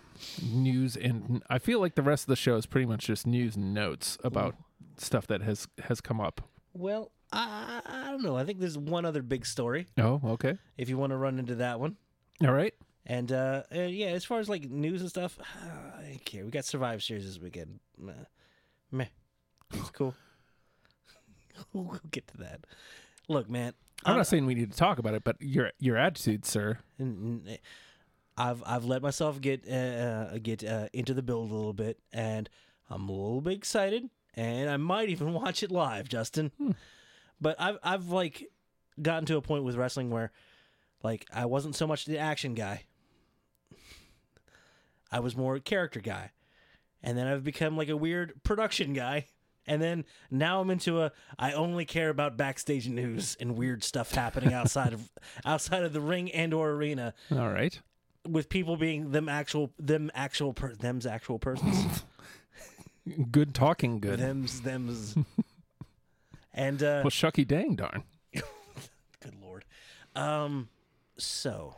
News, and I feel like the rest of the show is pretty much just news and notes about Ooh. stuff that has, has come up. Well, I, I don't know. I think there's one other big story. Oh, okay. If you want to run into that one. All right. And, uh, uh yeah, as far as like news and stuff, uh, I don't care. We got Survivor Series this weekend. Meh. Meh. It's cool. We'll get to that. Look, man. I'm, I'm not saying we need to talk about it, but your your attitude, sir. I've I've let myself get uh, get uh, into the build a little bit, and I'm a little bit excited, and I might even watch it live, Justin. Hmm. But I've I've like gotten to a point with wrestling where, like, I wasn't so much the action guy. I was more a character guy, and then I've become like a weird production guy. And then now I'm into a, I only care about backstage news and weird stuff happening outside of outside of the ring and or arena. All right. With people being them actual, them actual, per, them's actual persons. Good talking good. Them's, them's. And, uh. Well, shucky dang darn. Good Lord. Um, so.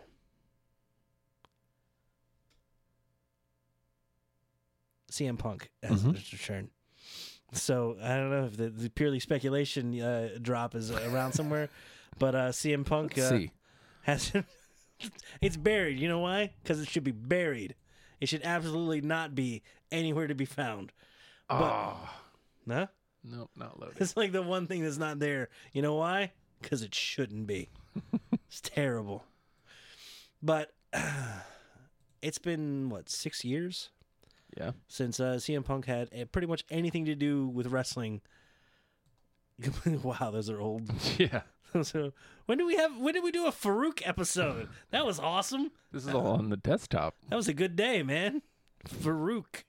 C M Punk has mm-hmm. his return. So I don't know if the, the purely speculation uh, drop is around somewhere, but uh, C M Punk uh, has it's buried. You know why? Because it should be buried. It should absolutely not be anywhere to be found. But, oh. Huh? Nope, not loaded. It's like the one thing that's not there. You know why? Because it shouldn't be. It's terrible. But uh, it's been, what, six years? Yeah, since uh, C M Punk had uh, pretty much anything to do with wrestling. Wow, those are old. Yeah. So when do we have? When did we do a Farouk episode? That was awesome. This is all uh, on the desktop. That was a good day, man. Farouk.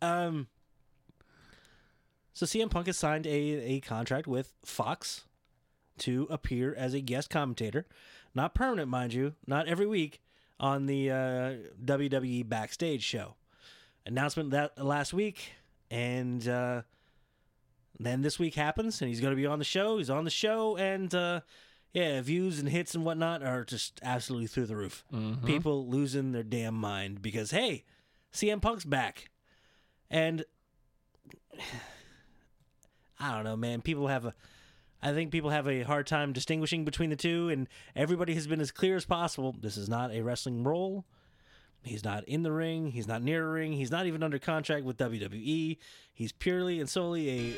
Um. So C M Punk has signed a, a contract with Fox to appear as a guest commentator, not permanent, mind you, not every week on the uh, W W E Backstage show. Announcement that last week, and uh, then this week happens, and he's going to be on the show. He's on the show, and uh, yeah, views and hits and whatnot are just absolutely through the roof. Mm-hmm. People losing their damn mind because, hey, C M Punk's back. And I don't know, man. People have a... I think people have a hard time distinguishing between the two, and everybody has been as clear as possible. This is not a wrestling role. He's not in the ring. He's not near a ring. He's not even under contract with W W E. He's purely and solely a...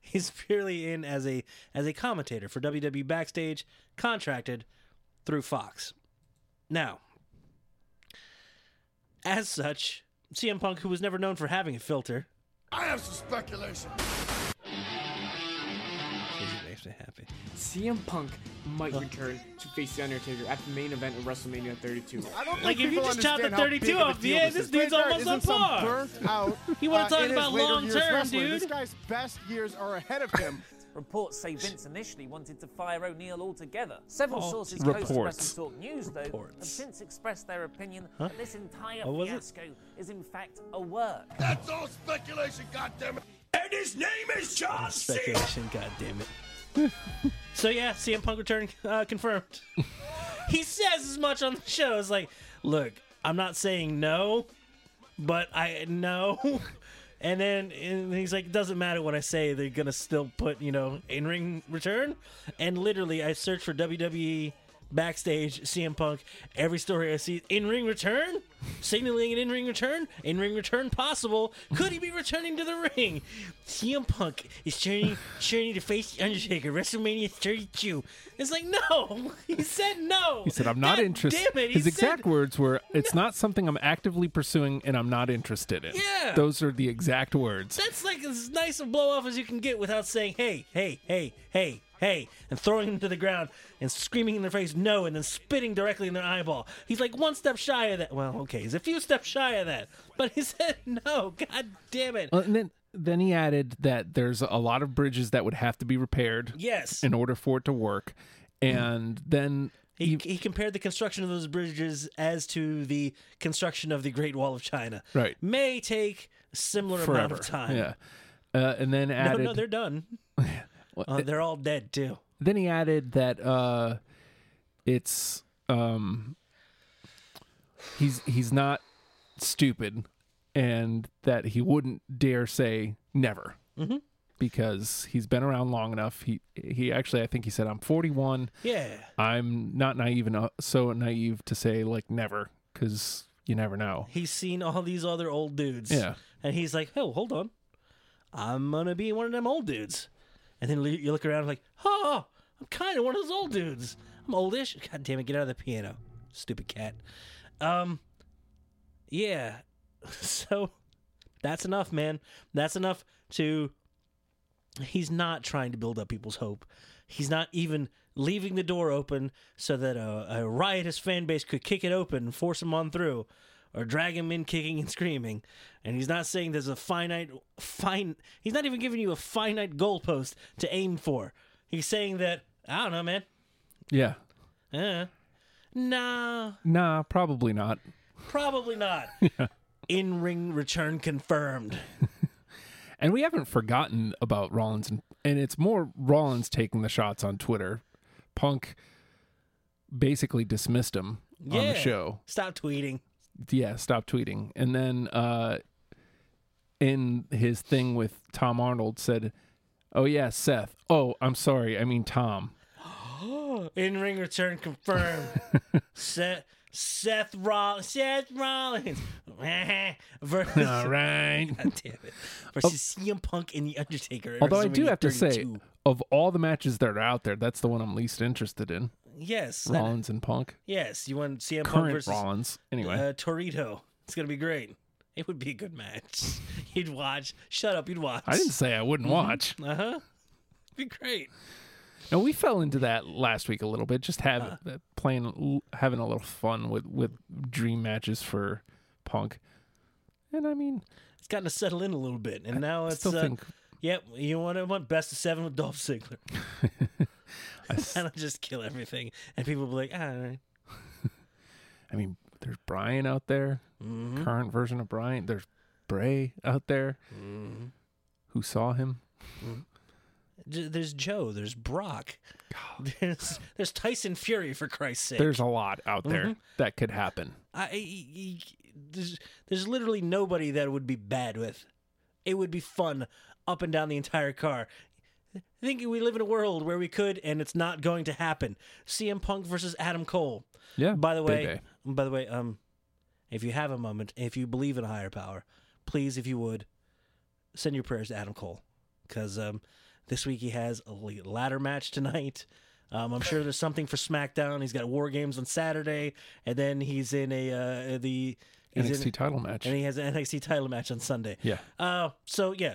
He's purely in as a as a commentator for W W E Backstage, contracted through Fox. Now, as such, C M Punk, who was never known for having a filter... I have some speculation. It makes me happy. C M Punk might return to face The Undertaker at the main event of WrestleMania thirty-two. I don't like, if you just chop the thirty-two off the end, this dude's almost on par. You want to talk about long term, dude? This guy's best years are ahead of him. Reports say Vince initially wanted to fire O'Neill altogether. Several oh, sources close to WrestleTalk News, though, reports. have since expressed their opinion huh? that this entire oh, fiasco it? is in fact a work. That's all speculation, goddammit! And his name is John Cena! Speculation, goddammit. So yeah, C M Punk return uh, confirmed. He says as much on the show. It's like, look, I'm not saying no, but I know... And then and he's like, it doesn't matter what I say. They're going to still put, you know, in-ring return. And literally, I search for W W E Backstage C M Punk. Every story I see, in-ring return? Signaling an in-ring return? In-ring return possible. Could he be returning to the ring? C M Punk is turning, turning to face The Undertaker. WrestleMania thirty-two. It's like, no. He said no. He said, I'm not God interested. Damn it. He His said, exact words were, it's no. not something I'm actively pursuing and I'm not interested in. Yeah. Those are the exact words. That's like as nice a blow off as you can get without saying, hey, hey, hey, hey. Hey, and throwing them to the ground and screaming in their face, no, and then spitting directly in their eyeball. He's like one step shy of that. Well, okay, he's a few steps shy of that, but he said no. God damn it. Well, and then, then he added that there's a lot of bridges that would have to be repaired. Yes. In order for it to work. And then... He, he compared the construction of those bridges as to the construction of the Great Wall of China. Right. May take a similar Forever. amount of time. Yeah. Uh, and then added... No, no, they're done. Well, uh, they're all dead too. Then he added that uh, it's um, he's he's not stupid, and that he wouldn't dare say never mm-hmm. because he's been around long enough. He he actually, I think he said, I'm forty-one. Yeah, I'm not naive enough, so naive to say like never. because you never know. He's seen all these other old dudes. Yeah. And he's like, oh, hold on. I'm going to be one of them old dudes. And then you look around and like, oh, I'm kind of one of those old dudes. I'm oldish. God damn it, get out of the piano. Stupid cat. Um, yeah. So that's enough, man. That's enough to... He's not trying to build up people's hope. He's not even leaving the door open so that a, a riotous fan base could kick it open and force him on through or drag him in kicking and screaming. And he's not saying there's a finite... fine. He's not even giving you a finite goalpost to aim for. He's saying that, I don't know, man. Yeah. Uh, nah. Nah, probably not. Probably not. Yeah. In-ring return confirmed. And we haven't forgotten about Rollins, and, and it's more Rollins taking the shots on Twitter. Punk basically dismissed him yeah. on the show. Stop tweeting. Yeah, stop tweeting. And then uh, in his thing with Tom Arnold said, oh, yeah, Seth. Oh, I'm sorry. I mean, Tom. In-ring return confirmed. Seth. Seth Rollins, Seth Rollins, versus all right, God damn it, versus oh. C M Punk and the Undertaker. Although I do have to say, of all the matches that are out there, that's the one I'm least interested in. Yes, Rollins and Punk. Yes, you want C M Punk versus Rollins anyway. Uh, Torito, it's gonna be great. It would be a good match. You'd watch. Shut up, you'd watch. I didn't say I wouldn't mm-hmm. watch. Uh huh. It'd be great. Now, we fell into that last week a little bit, just have, uh, playing, having a little fun with, with dream matches for Punk. And, I mean... It's gotten to settle in a little bit, and I now it's... Still uh, think... Yep, yeah, you want to want best of seven with Dolph Ziggler. I s- and I'll just kill everything, and people will be like, ah, all right. I mean, there's Bryan out there, mm-hmm. current version of Bryan. There's Bray out there. Mm-hmm. Who saw him? Mm-hmm. There's Joe. There's Brock. There's, there's Tyson Fury, for Christ's sake. There's a lot out there mm-hmm. that could happen. I, I, there's, there's literally nobody that it would be bad with. It would be fun up and down the entire car. I think we live in a world where we could, and it's not going to happen. C M Punk versus Adam Cole. Yeah. By the way, by the way, um, if you have a moment, if you believe in a higher power, please, if you would, send your prayers to Adam Cole, because um. This week he has a ladder match tonight. Um, I'm sure there's something for SmackDown. He's got War Games on Saturday, and then he's in a uh, the he's N X T in, title match, and he has an N X T title match on Sunday. Yeah. Uh, so yeah,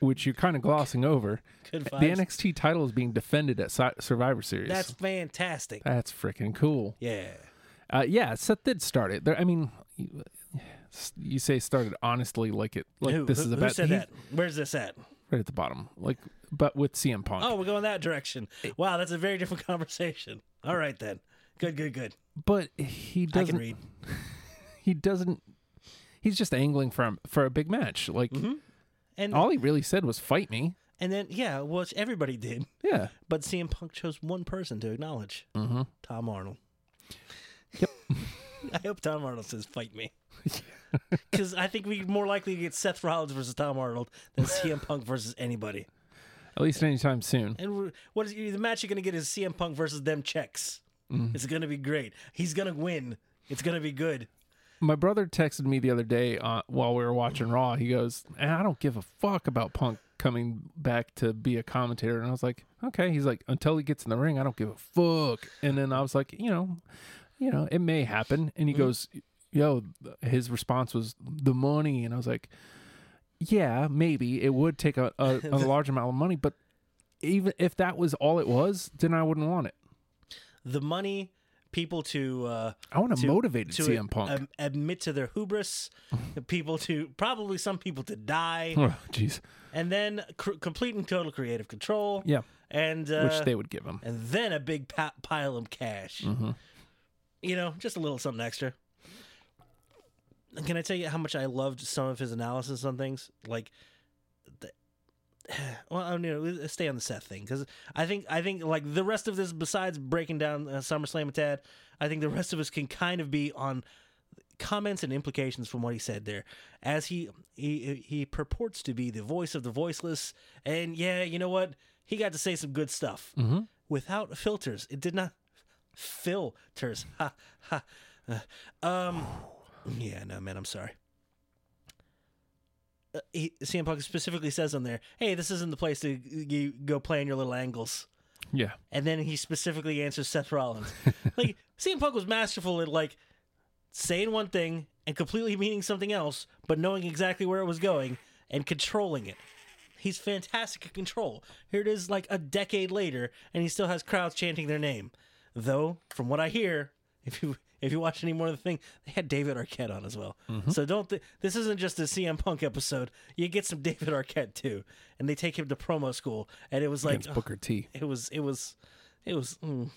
which you're kind of glossing over. The N X T title is being defended at Survivor Series. That's fantastic. That's freaking cool. Yeah. Uh, yeah, Seth did start it. There, I mean. You say started honestly, like it, like who, this who, is about. Who said he, that? Where's this at? Right at the bottom, like, but with C M Punk. Oh, we're going that direction. Wow, that's a very different conversation. All right then, good, good, good. But he doesn't. I can read. He doesn't. He's just angling for for a big match, like, mm-hmm. and all he really said was "fight me." And then yeah, which everybody did. Yeah, but C M Punk chose one person to acknowledge: mm-hmm. Tom Arnold. Yep. I hope Tom Arnold says "fight me." Because I think we more likely to get Seth Rollins versus Tom Arnold than C M Punk versus anybody. At least anytime soon. And what is the match you're going to get is C M Punk versus them Czechs. Mm-hmm. It's going to be great. He's going to win. It's going to be good. My brother texted me the other day uh, while we were watching Raw. He goes, I don't give a fuck about Punk coming back to be a commentator. And I was like, okay. He's like, until he gets in the ring, I don't give a fuck. And then I was like, you know, you know, it may happen. And he mm-hmm. goes... Yo, his response was the money, and I was like, "Yeah, maybe it would take a, a, a large amount of money, but even if that was all it was, then I wouldn't want it." The money, people to uh, I want to motivate C M Punk, um, admit to their hubris, people to probably some people to die, oh jeez, and then cr- complete and total creative control, yeah, and uh, which they would give him, and then a big p- pile of cash, mm-hmm. you know, just a little something extra. Can I tell you how much I loved some of his analysis on things? Like, the, well, I don't know. Stay on the Seth thing, because I think I think like the rest of this, besides breaking down uh, SummerSlam a tad, I think the rest of us can kind of be on comments and implications from what he said there, as he he he purports to be the voice of the voiceless, and yeah, you know what? He got to say some good stuff mm-hmm. without filters. It did not filters. Ha, ha. Uh, um, yeah, no, man, I'm sorry. Uh, he, C M Punk specifically says on there, hey, this isn't the place to you go play on your little angles. Yeah. And then he specifically answers Seth Rollins. Like, C M Punk was masterful at, like, saying one thing and completely meaning something else, but knowing exactly where it was going and controlling it. He's fantastic at control. Here it is, like, a decade later, and he still has crowds chanting their name. Though, from what I hear, if you if you watch any more of the thing, they had David Arquette on as well. Mm-hmm. So don't th- this isn't just a C M Punk episode. You get some David Arquette too, and they take him to promo school, and it was like against Booker oh, T. It was it was it was. Mm,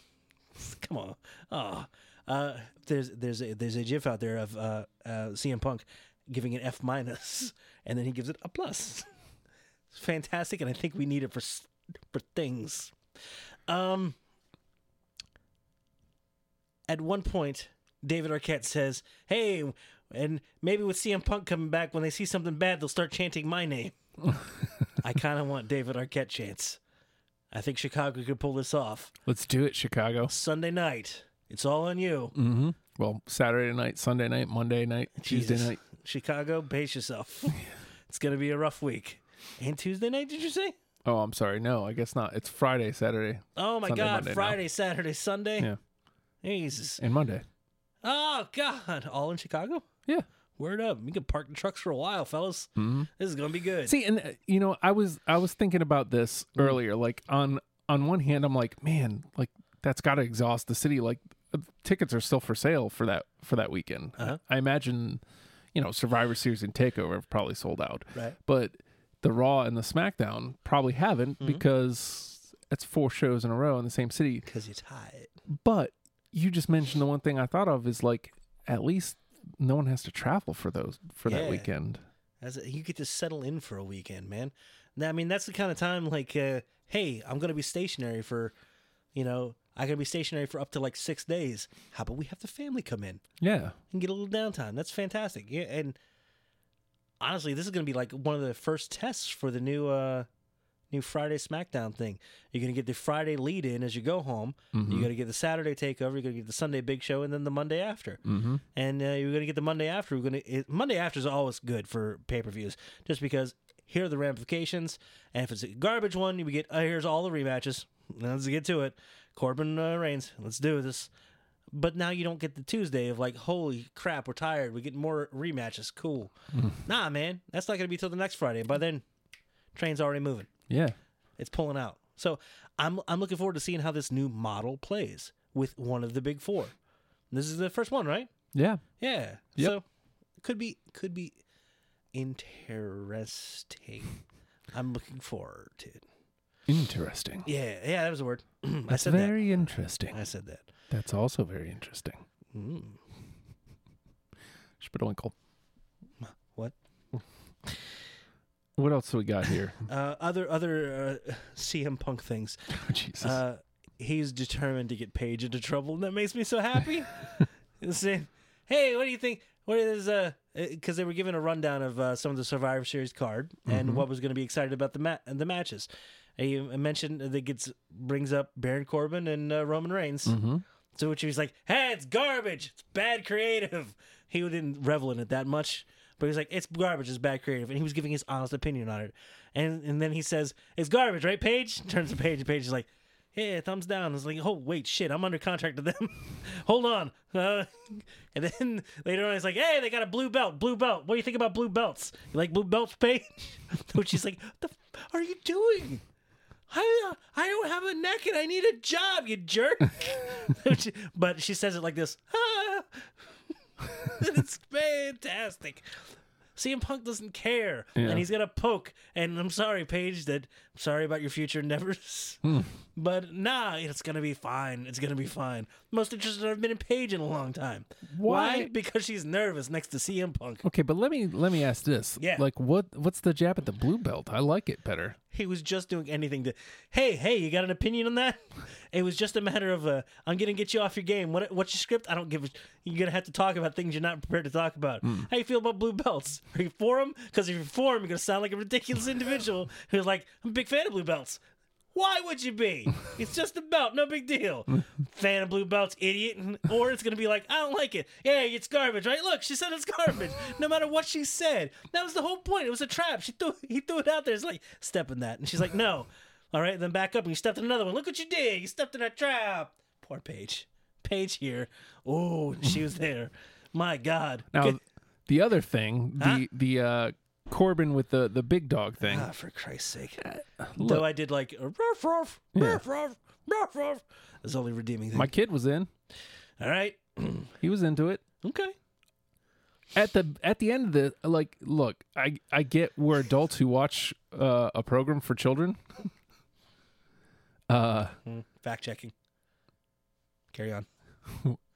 come on, oh, uh, there's there's a, there's a gif out there of uh, uh, C M Punk giving an F minus, and then he gives it a plus. It's fantastic, and I think we need it for for things. Um. At one point, David Arquette says, hey, and maybe with C M Punk coming back, when they see something bad, they'll start chanting my name. I kind of want David Arquette chants. I think Chicago could pull this off. Let's do it, Chicago. Sunday night. It's all on you. Mm-hmm. Well, Saturday night, Sunday night, Monday night, Jesus. Tuesday night. Chicago, pace yourself. It's going to be a rough week. And Tuesday night, did you say? Oh, I'm sorry. No, I guess not. It's Friday, Saturday. Oh, my Sunday, God. Monday Friday, now. Saturday, Sunday. Yeah. Jesus. And Monday. Oh, God. All in Chicago? Yeah. Word up. We can park the trucks for a while, fellas. Mm-hmm. This is going to be good. See, and, uh, you know, I was I was thinking about this mm. earlier. Like, on, on one hand, I'm like, man, like, that's got to exhaust the city. Like, uh, tickets are still for sale for that for that weekend. Uh-huh. I imagine, you know, Survivor Series and TakeOver have probably sold out. Right. But the Raw and the SmackDown probably haven't mm-hmm. because it's four shows in a row in the same city. Because you're tired. But you just mentioned the one thing I thought of is, like, at least no one has to travel for those for yeah. that weekend. As a, you get to settle in for a weekend, man. Now, I mean, that's the kind of time, like, uh, hey, I'm going to be stationary for, you know, I'm going to be stationary for up to, like, six days. How about we have the family come in? Yeah. And get a little downtime. That's fantastic. Yeah, and honestly, this is going to be, like, one of the first tests for the new uh, new Friday SmackDown thing. You're going to get the Friday lead-in as you go home. Mm-hmm. You're going to get the Saturday takeover. You're going to get the Sunday big show, and then the Monday after. Mm-hmm. And uh, you're going to get the Monday after. We're going to Monday after is always good for pay-per-views, just because here are the ramifications. And if it's a garbage one, you get uh, here's all the rematches. Let's get to it. Corbin uh, Reigns. Let's do this. But now you don't get the Tuesday of, like, holy crap, we're tired. We get more rematches. Cool. Mm. Nah, man, that's not going to be till the next Friday. By then, train's already moving. Yeah. It's pulling out. So I'm I'm looking forward to seeing how this new model plays with one of the big four. This is the first one, right? Yeah. Yeah. Yep. So could be could be interesting. I'm looking forward to it. Interesting. Yeah, yeah, that was a word. That's I said very that. Interesting. I said that. That's also very interesting. Mm. Spitwinkle. What? What else do we got here? Uh, other other uh, C M Punk things. Oh, Jesus. Uh, he's determined to get Paige into trouble, and that makes me so happy. Saying, hey, what do you think? What is uh? Because they were given a rundown of uh, some of the Survivor Series card mm-hmm. and what was going to be excited about the ma- the matches. He mentioned that gets brings up Baron Corbin and uh, Roman Reigns. Mm-hmm. So which he was like, hey, it's garbage. It's bad creative. He didn't revel in it that much. But he's like, it's garbage, it's bad creative. And he was giving his honest opinion on it. And and then he says, it's garbage, right, Paige? Turns to Paige, and Paige is like, yeah, thumbs down. It's like, oh, wait, shit, I'm under contract to them. Hold on. Uh, and then later on, he's like, hey, they got a blue belt, blue belt. What do you think about blue belts? You like blue belts, Paige? Which she's like, what the f- are you doing? I, I don't have a neck and I need a job, you jerk. But she says it like this. Ah. It's fantastic. C M Punk doesn't care, yeah. and he's gonna poke. And I'm sorry, Paige. That I'm sorry about your future endeavors, mm. but nah, it's gonna be fine. It's gonna be fine. Most interested I've been in Paige in a long time. Why? Why? Because she's nervous next to C M Punk. Okay, but let me let me ask this. Yeah. Like, what what's the jab at the blue belt? I like it better. He was just doing anything to. Hey, hey, you got an opinion on that? It was just a matter of uh, I'm gonna get you off your game. What what's your script? I don't give a. You're gonna have to talk about things you're not prepared to talk about. Mm. How you feel about blue belts? Are you for them? Because if you're for them, you're gonna sound like a ridiculous individual who's like, I'm a big fan of blue belts. Why would you be? It's just a belt. No big deal. Fan of blue belts, idiot. Or it's going to be like, I don't like it. Hey, it's garbage, right? Look, she said it's garbage. No matter what she said. That was the whole point. It was a trap. She threw, He threw it out there. It's like, step in that. And she's like, no. All right, then back up. And you stepped in another one. Look what you did. You stepped in that trap. Poor Paige. Paige here. Oh, she was there. My God. Now, Good. the other thing, the... Huh? the uh, Corbin with the, the big dog thing. Ah, for Christ's sake. Uh, Though I did like, a ruff, ruff, yeah. ruff, ruff, ruff, ruff. That's the only redeeming thing. My kid was in. All right. He was into it. Okay. At the at the end of the, like, look, I, I get we're adults who watch uh, a program for children. Uh, Fact checking. Carry on.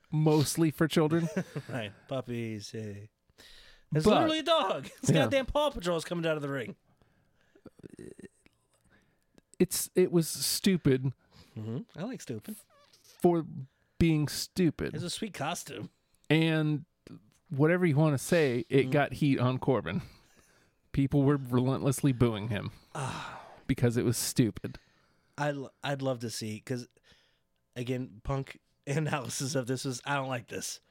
Mostly for children. Right. Puppies, hey. It's but, literally a dog. It's yeah. Goddamn Paw Patrol is coming out of the ring. It's it was stupid. Mm-hmm. I like stupid for being stupid. It's a sweet costume, and whatever you want to say, it mm. got heat on Corbin. People were relentlessly booing him oh. because it was stupid. I I'd love to see because again, Punk analysis of this was I don't like this.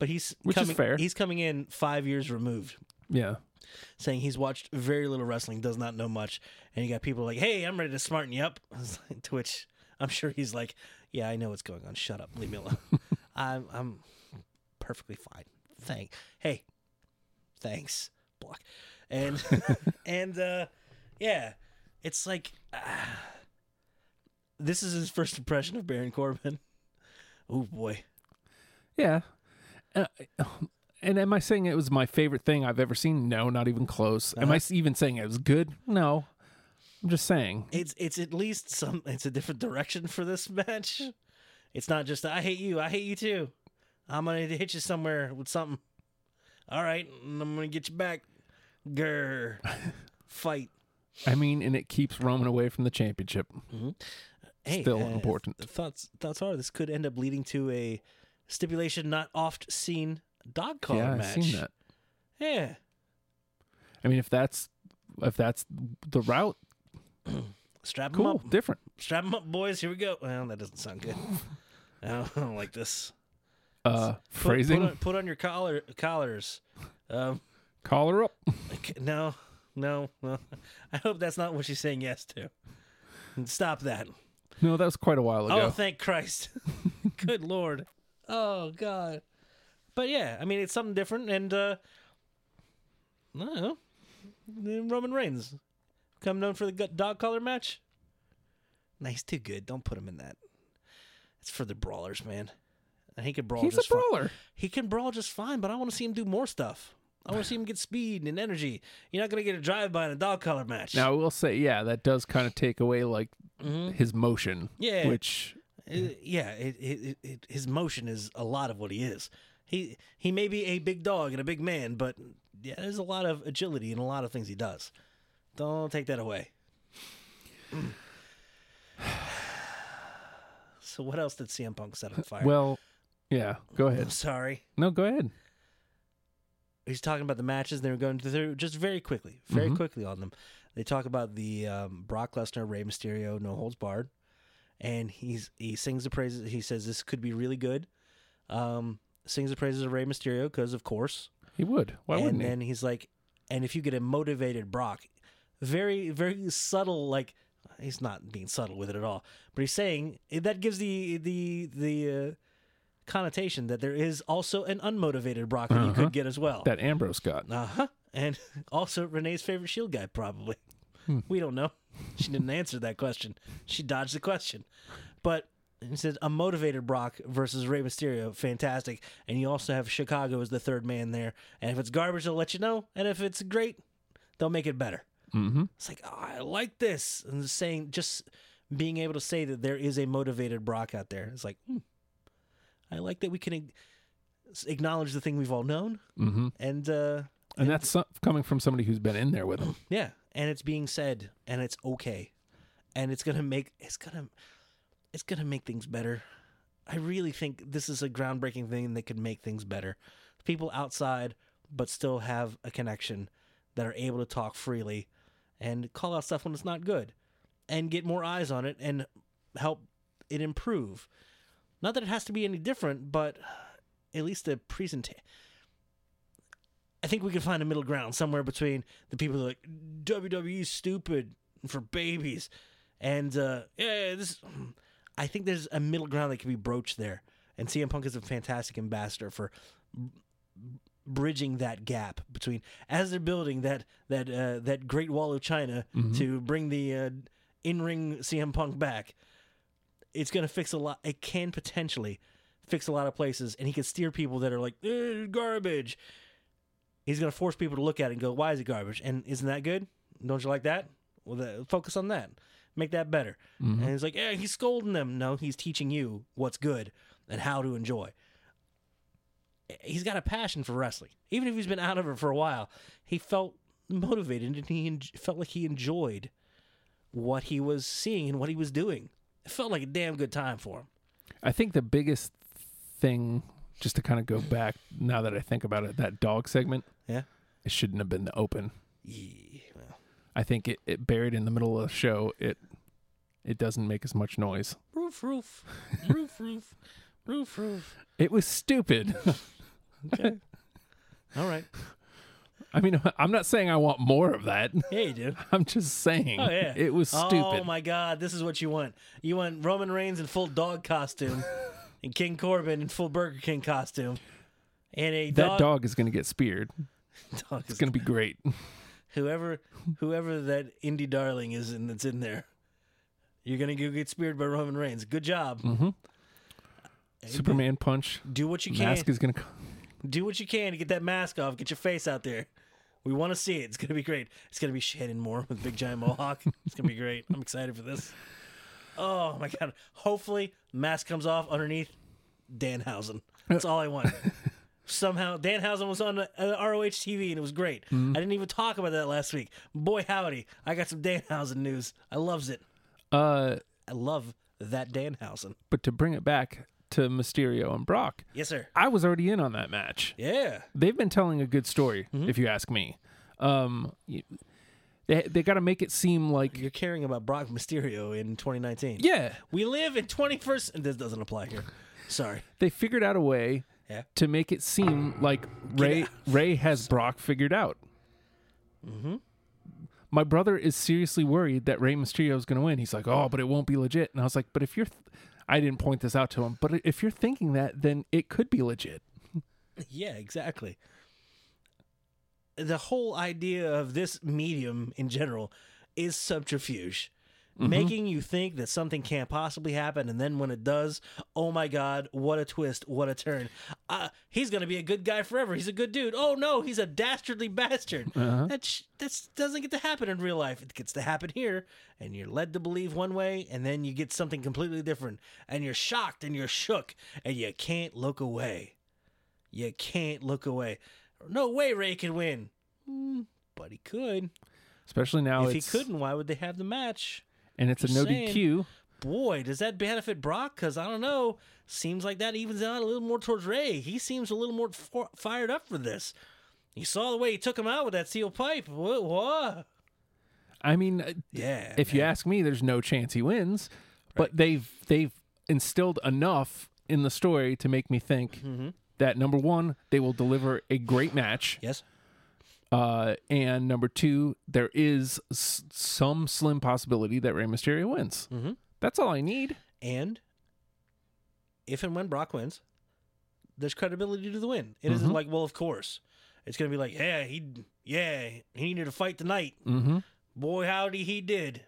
But he's Which coming, is fair. He's coming in five years removed. Yeah. Saying he's watched very little wrestling, does not know much. And you got people like, hey, I'm ready to smarten you up. To which I'm sure he's like, yeah, I know what's going on. Shut up. Leave me alone. I'm, I'm perfectly fine. Thank. Hey, thanks. Block. And, and uh, yeah, it's like, uh, this is his first impression of Baron Corbin. Oh, boy. Yeah. Uh, and am I saying it was my favorite thing I've ever seen? No, not even close. Uh-huh. Am I even saying it was good? No. I'm just saying. It's it's at least some, it's a different direction for this match. It's not just, I hate you. I hate you too. I'm going to hit you somewhere with something. All right. And I'm going to get you back. Grr. Fight. I mean, and it keeps Roman away from the championship. Mm-hmm. Hey, Still uh, important. Th- thoughts, thoughts are this could end up leading to a stipulation not oft seen dog collar yeah, match. Yeah, I've seen that. Yeah. I mean, if that's if that's the route, strap cool, them up. Different. Strap them up, boys. Here we go. Well, that doesn't sound good. I, don't, I don't like this. Uh, put, phrasing. Put on, put on your collar collars. Um, collar up. No, no, no. I hope that's not what she's saying yes to. Stop that. No, that was quite a while ago. Oh, thank Christ. Good Lord. Oh, God. But, yeah, I mean, it's something different, and, uh, I don't know, Roman Reigns. Come known for the dog collar match? Nah, he's too good. Don't put him in that. It's for the brawlers, man. And he can brawl he's just fine. He's a brawler. Fine. He can brawl just fine, but I want to see him do more stuff. I want to see him get speed and energy. You're not going to get a drive-by in a dog collar match. Now, I will say, yeah, that does kind of take away, like, mm-hmm. his motion, yeah, which... It, yeah, it, it, it, his motion is a lot of what he is. He he may be a big dog and a big man, but yeah, there's a lot of agility and a lot of things he does. Don't take that away. So what else did C M Punk set on fire? Well, yeah, go ahead. I'm sorry. No, go ahead. He's talking about the matches. They were going through just very quickly, very mm-hmm. quickly on them. They talk about the um, Brock Lesnar, Rey Mysterio, no holds barred. And he's he sings the praises. He says this could be really good. Um, sings the praises of Rey Mysterio because, of course, he would. Why and, wouldn't he? And he's like, and if you get a motivated Brock, very very subtle. Like he's not being subtle with it at all. But he's saying that gives the the the uh, connotation that there is also an unmotivated Brock uh-huh. that you could get as well. That Ambrose got. Uh huh. And also Renee's favorite Shield guy, probably. Hmm. We don't know. She didn't answer that question. She dodged the question. But he said, a motivated Brock versus Rey Mysterio, fantastic. And you also have Chicago as the third man there. And if it's garbage, they'll let you know. And if it's great, they'll make it better. Mm-hmm. It's like, oh, I like this. And saying, just being able to say that there is a motivated Brock out there. It's like, hmm, I like that we can acknowledge the thing we've all known. Mm-hmm. And, uh, and, and that's coming from somebody who's been in there with him. Yeah. And it's being said, and it's okay, and it's gonna make it's gonna it's gonna make things better. I really think this is a groundbreaking thing that could make things better. People outside, but still have a connection, that are able to talk freely and call out stuff when it's not good. and get more eyes on it and help it improve. Not that it has to be any different, but at least the presentation. I think we can find a middle ground somewhere between the people who are like, W W E's stupid for babies, and uh, yeah, this. I think there's a middle ground that can be broached there, and C M Punk is a fantastic ambassador for b- bridging that gap between, as they're building that that uh, that Great Wall of China mm-hmm. to bring the uh, in-ring C M Punk back. It's going to fix a lot. It can potentially fix a lot of places, and he can steer people that are like, eh, garbage. He's going to force people to look at it and go, why is it garbage? And isn't that good? Don't you like that? Well, the, focus on that. Make that better. Mm-hmm. And he's like, yeah, he's scolding them. No, he's teaching you what's good and how to enjoy. He's got a passion for wrestling. Even if he's been out of it for a while, he felt motivated, and he en- felt like he enjoyed what he was seeing and what he was doing. It felt like a damn good time for him. I think the biggest thing, just to kind of go back, now that I think about it, that dog segment, yeah, it shouldn't have been the open. Yeah, well. I think it, it buried in the middle of the show, it it doesn't make as much noise. Roof, roof, roof, roof, roof, roof. It was stupid. Okay. All right. I mean, I'm not saying I want more of that. Yeah, you do. I'm just saying oh, yeah. It was stupid. Oh, my God. This is what you want. You want Roman Reigns in full dog costume and King Corbin in full Burger King costume. And a dog... That dog is going to get speared. Dog it's going to be great. Whoever whoever that indie darling is in, that's in there, you're going to get speared by Roman Reigns. Good job. Mm-hmm. Superman punch. Do what you can. Mask is going to come. Do what you can to get that mask off. Get your face out there. We want to see it. It's going to be great. It's going to be Shannon Moore with big giant mohawk. It's going to be great. I'm excited for this. Oh, my God. Hopefully, mask comes off underneath Danhausen. That's all I want. Somehow, Danhausen was on the, uh, R O H T V, and it was great. Mm-hmm. I didn't even talk about that last week. Boy, howdy. I got some Danhausen news. I loves it. Uh, I love that Danhausen. But to bring it back... to Mysterio and Brock. Yes, sir. I was already in on that match. Yeah. They've been telling a good story, mm-hmm. if you ask me. Um, they they got to make it seem like... You're caring about Brock Mysterio in twenty nineteen. Yeah. We live in twenty-first... This doesn't apply here. Sorry. They figured out a way yeah. to make it seem like Ray, Ray has Brock figured out. Mm-hmm. My brother is seriously worried that Rey Mysterio is going to win. He's like, oh, but it won't be legit. And I was like, but if you're... Th- I didn't point this out to him, but if you're thinking that, then it could be legit. Yeah, exactly. The whole idea of this medium in general is subterfuge. Mm-hmm. Making you think that something can't possibly happen, and then when it does, oh my God, what a twist, what a turn. Uh, he's going to be a good guy forever. He's a good dude. Oh no, he's a dastardly bastard. Uh-huh. That sh- that's, doesn't get to happen in real life. It gets to happen here, and you're led to believe one way, and then you get something completely different, and you're shocked, and you're shook, and you can't look away. You can't look away. No way Ray can win. Mm, but he could. Especially now. If it's... he couldn't, why would they have the match? And it's just a no saying, D Q. Boy, does that benefit Brock? Because, I don't know, seems like that evens out a little more towards Ray. He seems a little more for- fired up for this. You saw the way he took him out with that steel pipe. Whoa, whoa. I mean, yeah, if man. you ask me, there's no chance he wins. Right. But they've they've instilled enough in the story to make me think mm-hmm. that, number one, they will deliver a great match. Yes. Uh, and number two, there is s- some slim possibility that Rey Mysterio wins. Mm-hmm. That's all I need. And if and when Brock wins, there's credibility to the win. It mm-hmm. isn't like, well, of course. It's going to be like, yeah, he yeah he needed to fight tonight. Mm-hmm. Boy, howdy, he did.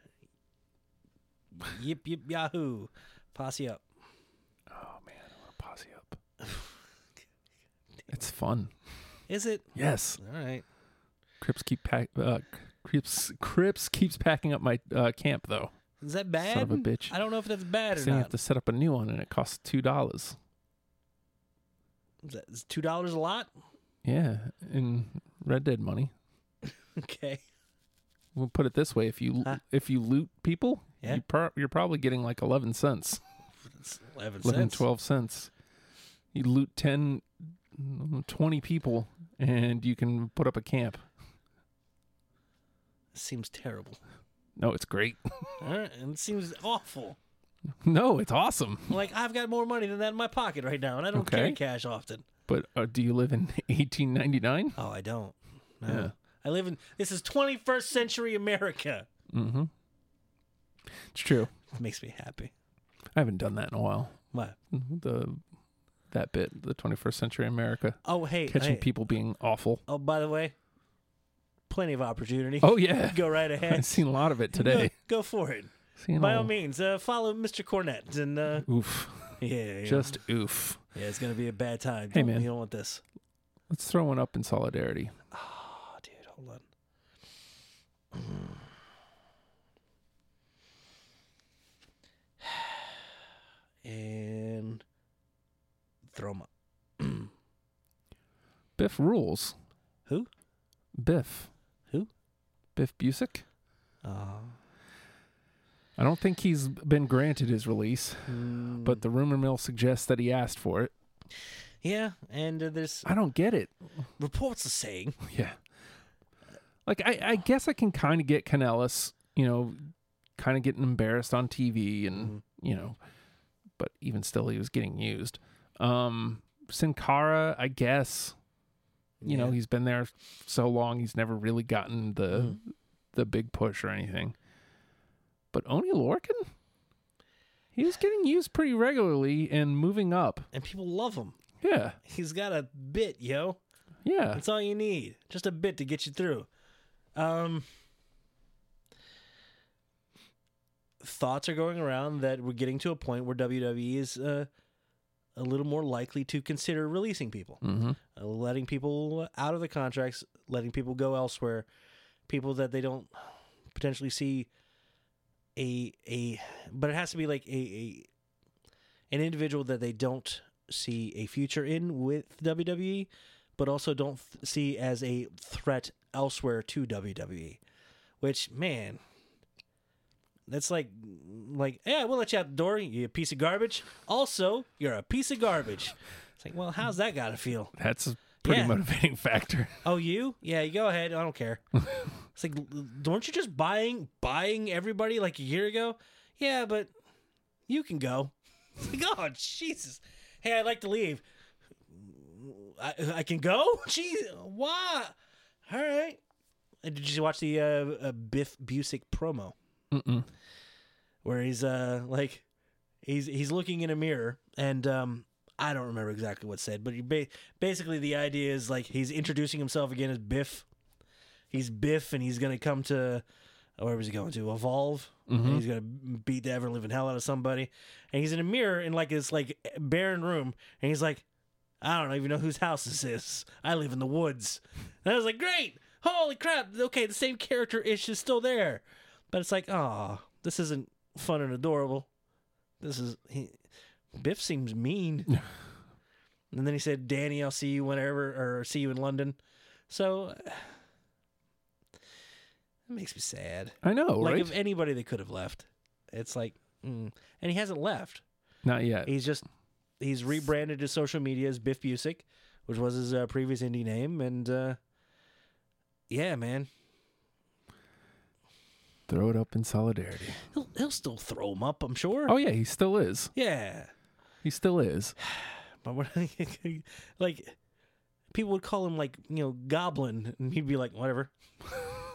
Yip, yip, yahoo. Posse up. Oh, man, I want to posse up. It's fun. Is it? Yes. All right. Crips keep pack, uh, Crips, Crips keeps packing up my uh, camp though. Is that bad? Son of a bitch! I don't know if that's bad or not. You have to set up a new one, and it costs two dollars. Is that is two dollars a lot? Yeah, in Red Dead money. Okay. We'll put it this way: if you huh? if you loot people, yeah. you pro- you're probably getting like eleven cents. eleven, eleven cents. twelve cents. You loot ten, twenty people, and you can put up a camp. Seems terrible. No, it's great. All right, and it seems awful. No, it's awesome. Like, I've got more money than that in my pocket right now, and I don't okay. carry cash often. But uh, do you live in eighteen ninety-nine? Oh, I don't. No. Yeah. I live in, this is twenty-first century America. Mm-hmm. It's true. It makes me happy. I haven't done that in a while. What? The... That bit, the twenty-first century America. Oh, hey. Catching hey. people being awful. Oh, by the way, plenty of opportunity. Oh, yeah. Go right ahead. I've seen a lot of it today. Go, go for it. Seen by all, all means, uh, follow Mister Cornette. And, uh, oof. Yeah. Just know. oof. Yeah, it's going to be a bad time. Hey, don't, man. You don't want this. Let's throw one up in solidarity. Oh, dude, hold on. And... Throw him up. Biff rules. Who? Biff. Who? Biff Busick. Uh, I don't think he's been granted his release, mm. but the rumor mill suggests that he asked for it. Yeah, and uh, there's... I don't get it. Reports are saying. Yeah. Like, I, I guess I can kind of get Kanellis, you know, kind of getting embarrassed on T V and, mm. you know, but even still he was getting used. Um, Sin Cara, I guess, you yeah. know, he's been there so long. He's never really gotten the, mm. the big push or anything, but Oney Lorcan, he was getting used pretty regularly and moving up and people love him. Yeah. He's got a bit, yo. Yeah. That's all you need. Just a bit to get you through. Um, thoughts are going around that we're getting to a point where W W E is, uh, a little more likely to consider releasing people, mm-hmm. uh, letting people out of the contracts, letting people go elsewhere, people that they don't potentially see a a but it has to be like a, a an individual that they don't see a future in with W W E, but also don't th- see as a threat elsewhere to W W E, which, man, that's like, like, yeah, we'll let you out the door, you piece of garbage. Also, you're a piece of garbage. It's like, well, how's that got to feel? That's a pretty yeah. motivating factor. Oh, you? Yeah, you go ahead. I don't care. It's like, weren't you just buying buying everybody like a year ago? Yeah, but you can go. It's like, oh, Jesus. Hey, I'd like to leave. I, I can go? Jeez, why? All right. Did you watch the uh, Biff Busick promo? Mm-mm. Where he's uh like he's he's looking in a mirror and um I don't remember exactly what's said, but he ba- basically the idea is like he's introducing himself again as Biff. He's Biff and he's gonna come to oh, where was he going to Evolve? Mm-hmm. And he's gonna beat the ever living hell out of somebody. And he's in a mirror in like this like barren room and he's like, I don't even know whose house this is. I live in the woods. And I was like, great, holy crap, okay, the same character ish is still there. But it's like, oh, this isn't fun and adorable. This is... He, Biff seems mean. And then he said, Danny, I'll see you whenever, or see you in London. So, it makes me sad. I know, like, right? Like, if anybody they could have left. It's like, mm. and he hasn't left. Not yet. He's just, he's rebranded his social media as Biff Busick, which was his uh, previous indie name. And, uh, yeah, man. Throw it up in solidarity. He'll, he'll still throw him up, I'm sure. Oh, yeah, he still is. Yeah. He still is. But what, like, people would call him, like, you know, Goblin, and he'd be like, whatever.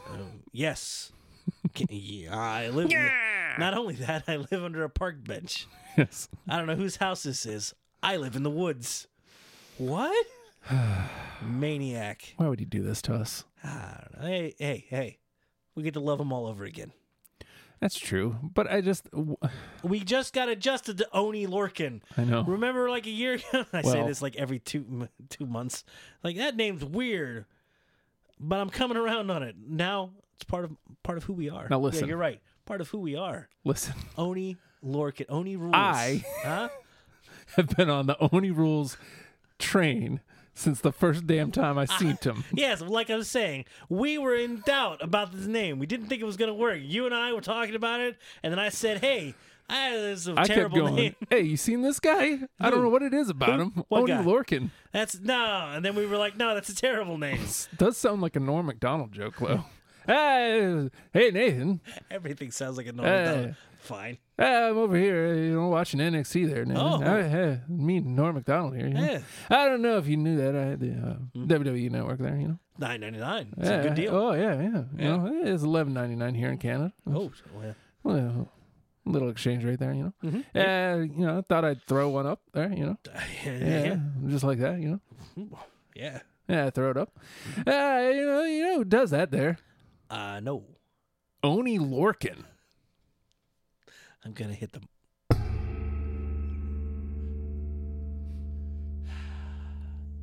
um, yes. yeah, I live yeah! in the, not only that, I live under a park bench. Yes. I don't know whose house this is. I live in the woods. What? Maniac. Why would he do this to us? I don't know. Hey, hey, hey. We get to love them all over again. That's true. But I just... W- we just got adjusted to Oney Lorcan. I know. Remember like a year ago? I well, say this like every two two months. Like, that name's weird. But I'm coming around on it. Now it's part of part of who we are. Now listen. Yeah, you're right. Part of who we are. Listen. Oney Lorcan. Oney rules. I huh? have been on the Oney rules train since the first damn time I seen him. Yes, like I was saying, we were in doubt about this name. We didn't think it was going to work. You and I were talking about it, and then I said, hey, I, this is a I terrible kept going, name. Hey, you seen this guy? Who? I don't know what it is about Who? him. Oney Lorcan. That's, no, and then we were like, no, that's a terrible name. It does sound like a Norm MacDonald joke, though. Hey, Nathan. Everything sounds like a normal uh, Fine. Uh, I'm over here, you know, watching N X T there now. Oh. I, I, me and Norm MacDonald here. You know? Yeah. I don't know if you knew that. I had the uh, mm. W W E Network there, you know. nine ninety-nine It's yeah, a good deal. I, oh, yeah, yeah. yeah. You know, it's eleven ninety-nine here in Canada. Oh, yeah. Well, little exchange right there, you know. Mm-hmm. Uh, you know, I thought I'd throw one up there, you know. yeah, yeah, yeah. Just like that, you know. Yeah. Yeah, I throw it up. Uh, you know, you know who does that there? Uh, no. Oney Lorcan. I'm going to hit them.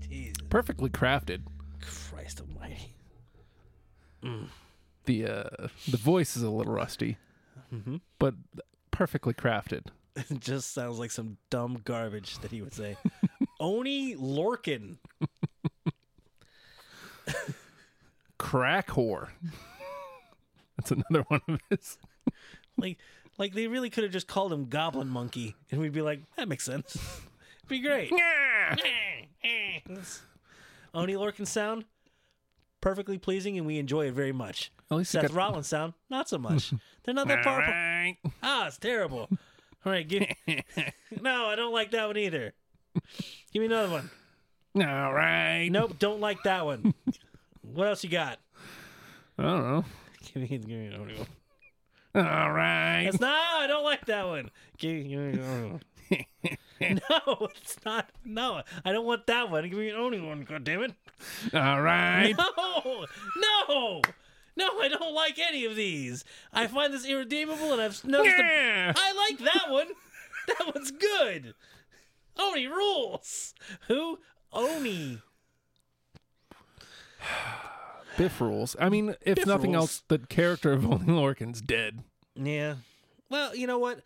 Jesus. Perfectly crafted. Christ almighty. Mm. The uh, the voice is a little rusty, mm-hmm. but perfectly crafted. It just sounds like some dumb garbage that he would say. Oney Lorcan. Crack whore. That's another one of his. Like... Like, they really could have just called him Goblin Monkey, and we'd be like, that makes sense. It'd be great. Oney Lorcan sound, perfectly pleasing, and we enjoy it very much. At least Seth got... Rollins sound, not so much. They're not that far apart. Ah, it's terrible. All right, give me... No, I don't like that one either. Give me another one. All right. Nope, don't like that one. What else you got? I don't know. Give me, give me another one. All right. It's not, I don't like that one. Give me no, it's not. No, I don't want that one. Give me an only one, goddammit. All right. No, no, no, I don't like any of these. I find this irredeemable, and I've noticed. Yeah. The, I like that one. That one's good. Oney rules. Who? Oney. Biff rules. I mean, if Biff nothing rules. else, the character of Oney Lorcan's dead. Yeah. Well, you know what?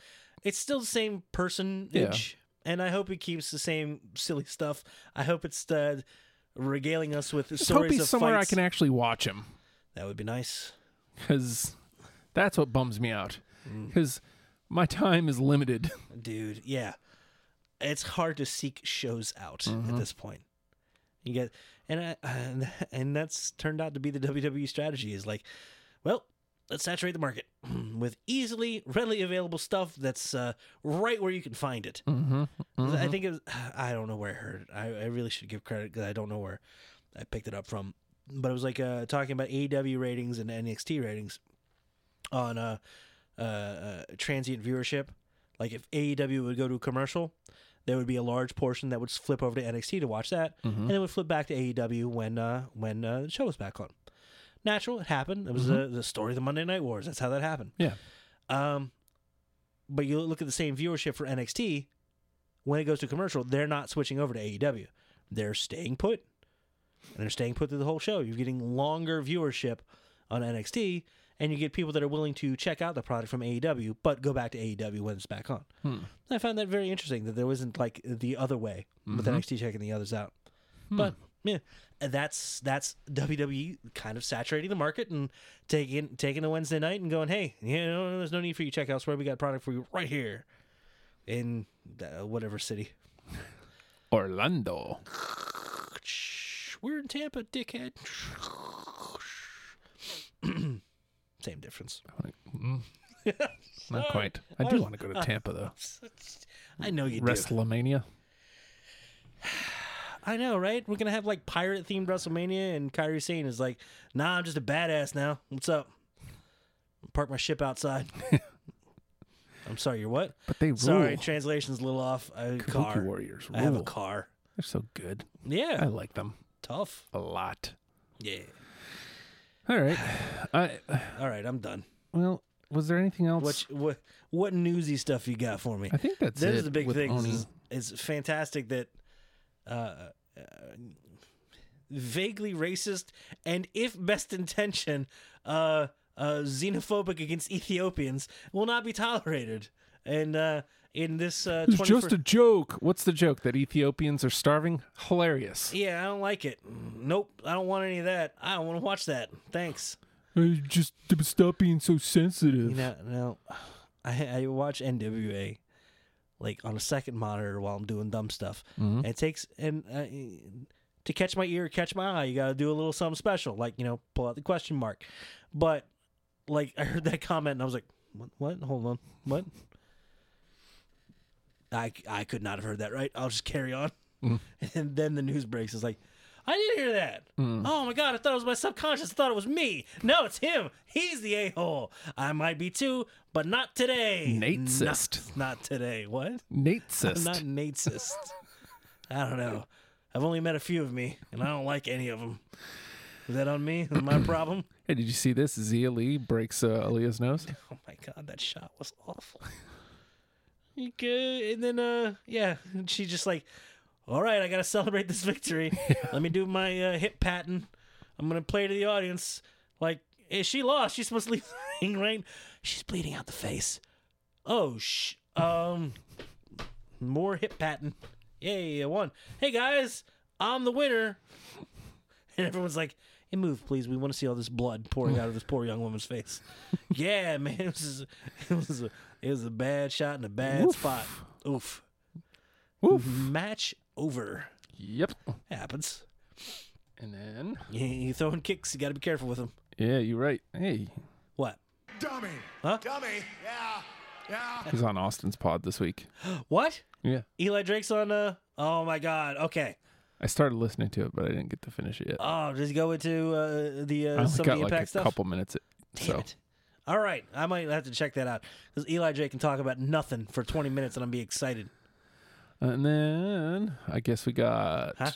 It's still the same personage, yeah. and I hope he keeps the same silly stuff. I hope it's uh, regaling us with Just stories hope he's of somewhere fights. I can actually watch him. That would be nice. Because that's what bums me out. Because mm. my time is limited. Dude, yeah. It's hard to seek shows out mm-hmm. at this point. You get... And I, and and that's turned out to be the W W E strategy is like, well, let's saturate the market with easily, readily available stuff that's uh, right where you can find it. Mm-hmm, mm-hmm. I think it was, I don't know where I heard it. I, I really should give credit because I don't know where I picked it up from. But it was like uh, talking about A E W ratings and N X T ratings on uh, uh, uh, transient viewership. Like if A E W would go to a commercial, there would be a large portion that would flip over to N X T to watch that, mm-hmm. and it would flip back to A E W when uh, when uh, the show was back on. Natural, it happened. It was mm-hmm. the, the story of the Monday Night Wars. That's how that happened. Yeah. Um, but you look at the same viewership for N X T, when it goes to commercial, they're not switching over to A E W. They're staying put, and they're staying put through the whole show. You're getting longer viewership on N X T, and you get people that are willing to check out the product from A E W, but go back to A E W when it's back on. Hmm. I found that very interesting, that there wasn't like the other way mm-hmm. with N X T checking the others out. Hmm. But yeah, that's that's W W E kind of saturating the market and taking taking a Wednesday night and going, hey, you know, there's no need for you to check elsewhere. We got a product for you right here in uh, whatever city. Orlando. We're in Tampa, dickhead. Same difference. Mm. Not quite. I do want to go to Tampa, though. I know you do. WrestleMania. I know, right? We're going to have, like, pirate-themed WrestleMania, and Kairi Sane is like, nah, I'm just a badass now. What's up? Park my ship outside. I'm sorry, you're what? But they rule. Sorry, translation's a little off. I have a car. Warriors rule. I have a car. They're so good. Yeah. I like them. Tough. A lot. Yeah. All right, I. All right, I'm done. Well, was there anything else? What what, what newsy stuff you got for me? I think that's this it. This is the big thing. Is, it's fantastic that uh, uh, vaguely racist and, if best intention, uh, uh, xenophobic against Ethiopians will not be tolerated. And uh, in this, uh, it's just a joke. What's the joke that Ethiopians are starving? Hilarious. Yeah, I don't like it. Nope, I don't want any of that. I don't want to watch that. Thanks. Just stop being so sensitive. You know, no, I, I watch N W A like on a second monitor while I'm doing dumb stuff. Mm-hmm. And it takes and uh, to catch my ear, catch my eye, you got to do a little something special, like, you know, pull out the question mark. But, like, I heard that comment, and I was like, what? What? Hold on. What? I, I could not have heard that, right? I'll just carry on. Mm. And then the news breaks. It's like, I didn't hear that. Mm. Oh, my God. I thought it was my subconscious. I thought it was me. No, it's him. He's the a-hole. I might be too, but not today. Natesist. Not, not today. What? Natesist. I'm not Natesist. I don't know. I've only met a few of me, and I don't like any of them. Is that on me? Is that my problem? Hey, did you see this? Zia Lee breaks uh, Aaliyah's nose. Oh, my God. That shot was awful. You good? And then, uh, yeah, she just like, all right, I got to celebrate this victory. Let me do my uh, hip patent. I'm going to play to the audience. Like, hey, she lost. She's supposed to leave the ring, right? She's bleeding out the face. Oh, sh. Um, more hip patent. Yay, I won. Hey, guys, I'm the winner. And everyone's like, hey, move, please. We want to see all this blood pouring out of this poor young woman's face. Yeah, man, it was it was a, it was a bad shot in a bad Oof. spot. Oof. Oof. Match over. Yep. Happens. And then yeah, you throwing kicks. You got to be careful with them. Yeah, you're right. Hey. What? Dummy. Huh? Dummy. Yeah. Yeah. He's on Austin's pod this week. What? Yeah. Eli Drake's on. Uh. Oh my God. Okay. I started listening to it, but I didn't get to finish it yet. Oh, does he go into uh, the uh, some of the Impact like a stuff? Couple minutes. It, Damn so. it. All right, I might have to check that out because Eli Drake can talk about nothing for twenty minutes, and I'm be excited. And then I guess we got huh?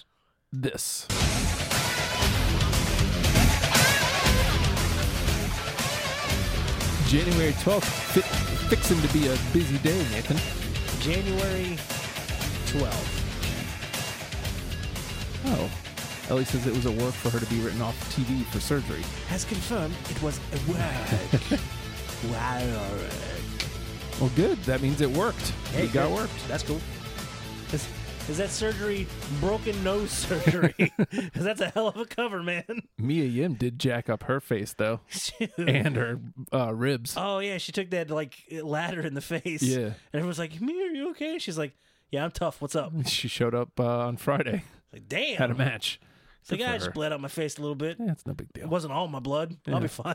this. January twelfth, fi- fixing to be a busy day, Nathan. January twelfth. Oh. Ellie says it was a work for her to be written off T V for surgery. Has confirmed it was a work. Wow. Well, good. That means it worked. Hey, it got worked. That's cool. Is, is that surgery broken nose surgery? Because that's a hell of a cover, man. Mia Yim did jack up her face, though. And her uh, ribs. Oh, yeah. She took that, like, ladder in the face. Yeah. And everyone's like, Mia, are you okay? She's like, yeah, I'm tough. What's up? She showed up uh, on Friday. Like, damn. Had a match. So yeah, I just bled out my face a little bit. Yeah, it's no big deal. It wasn't all my blood. Yeah. I'll be fine.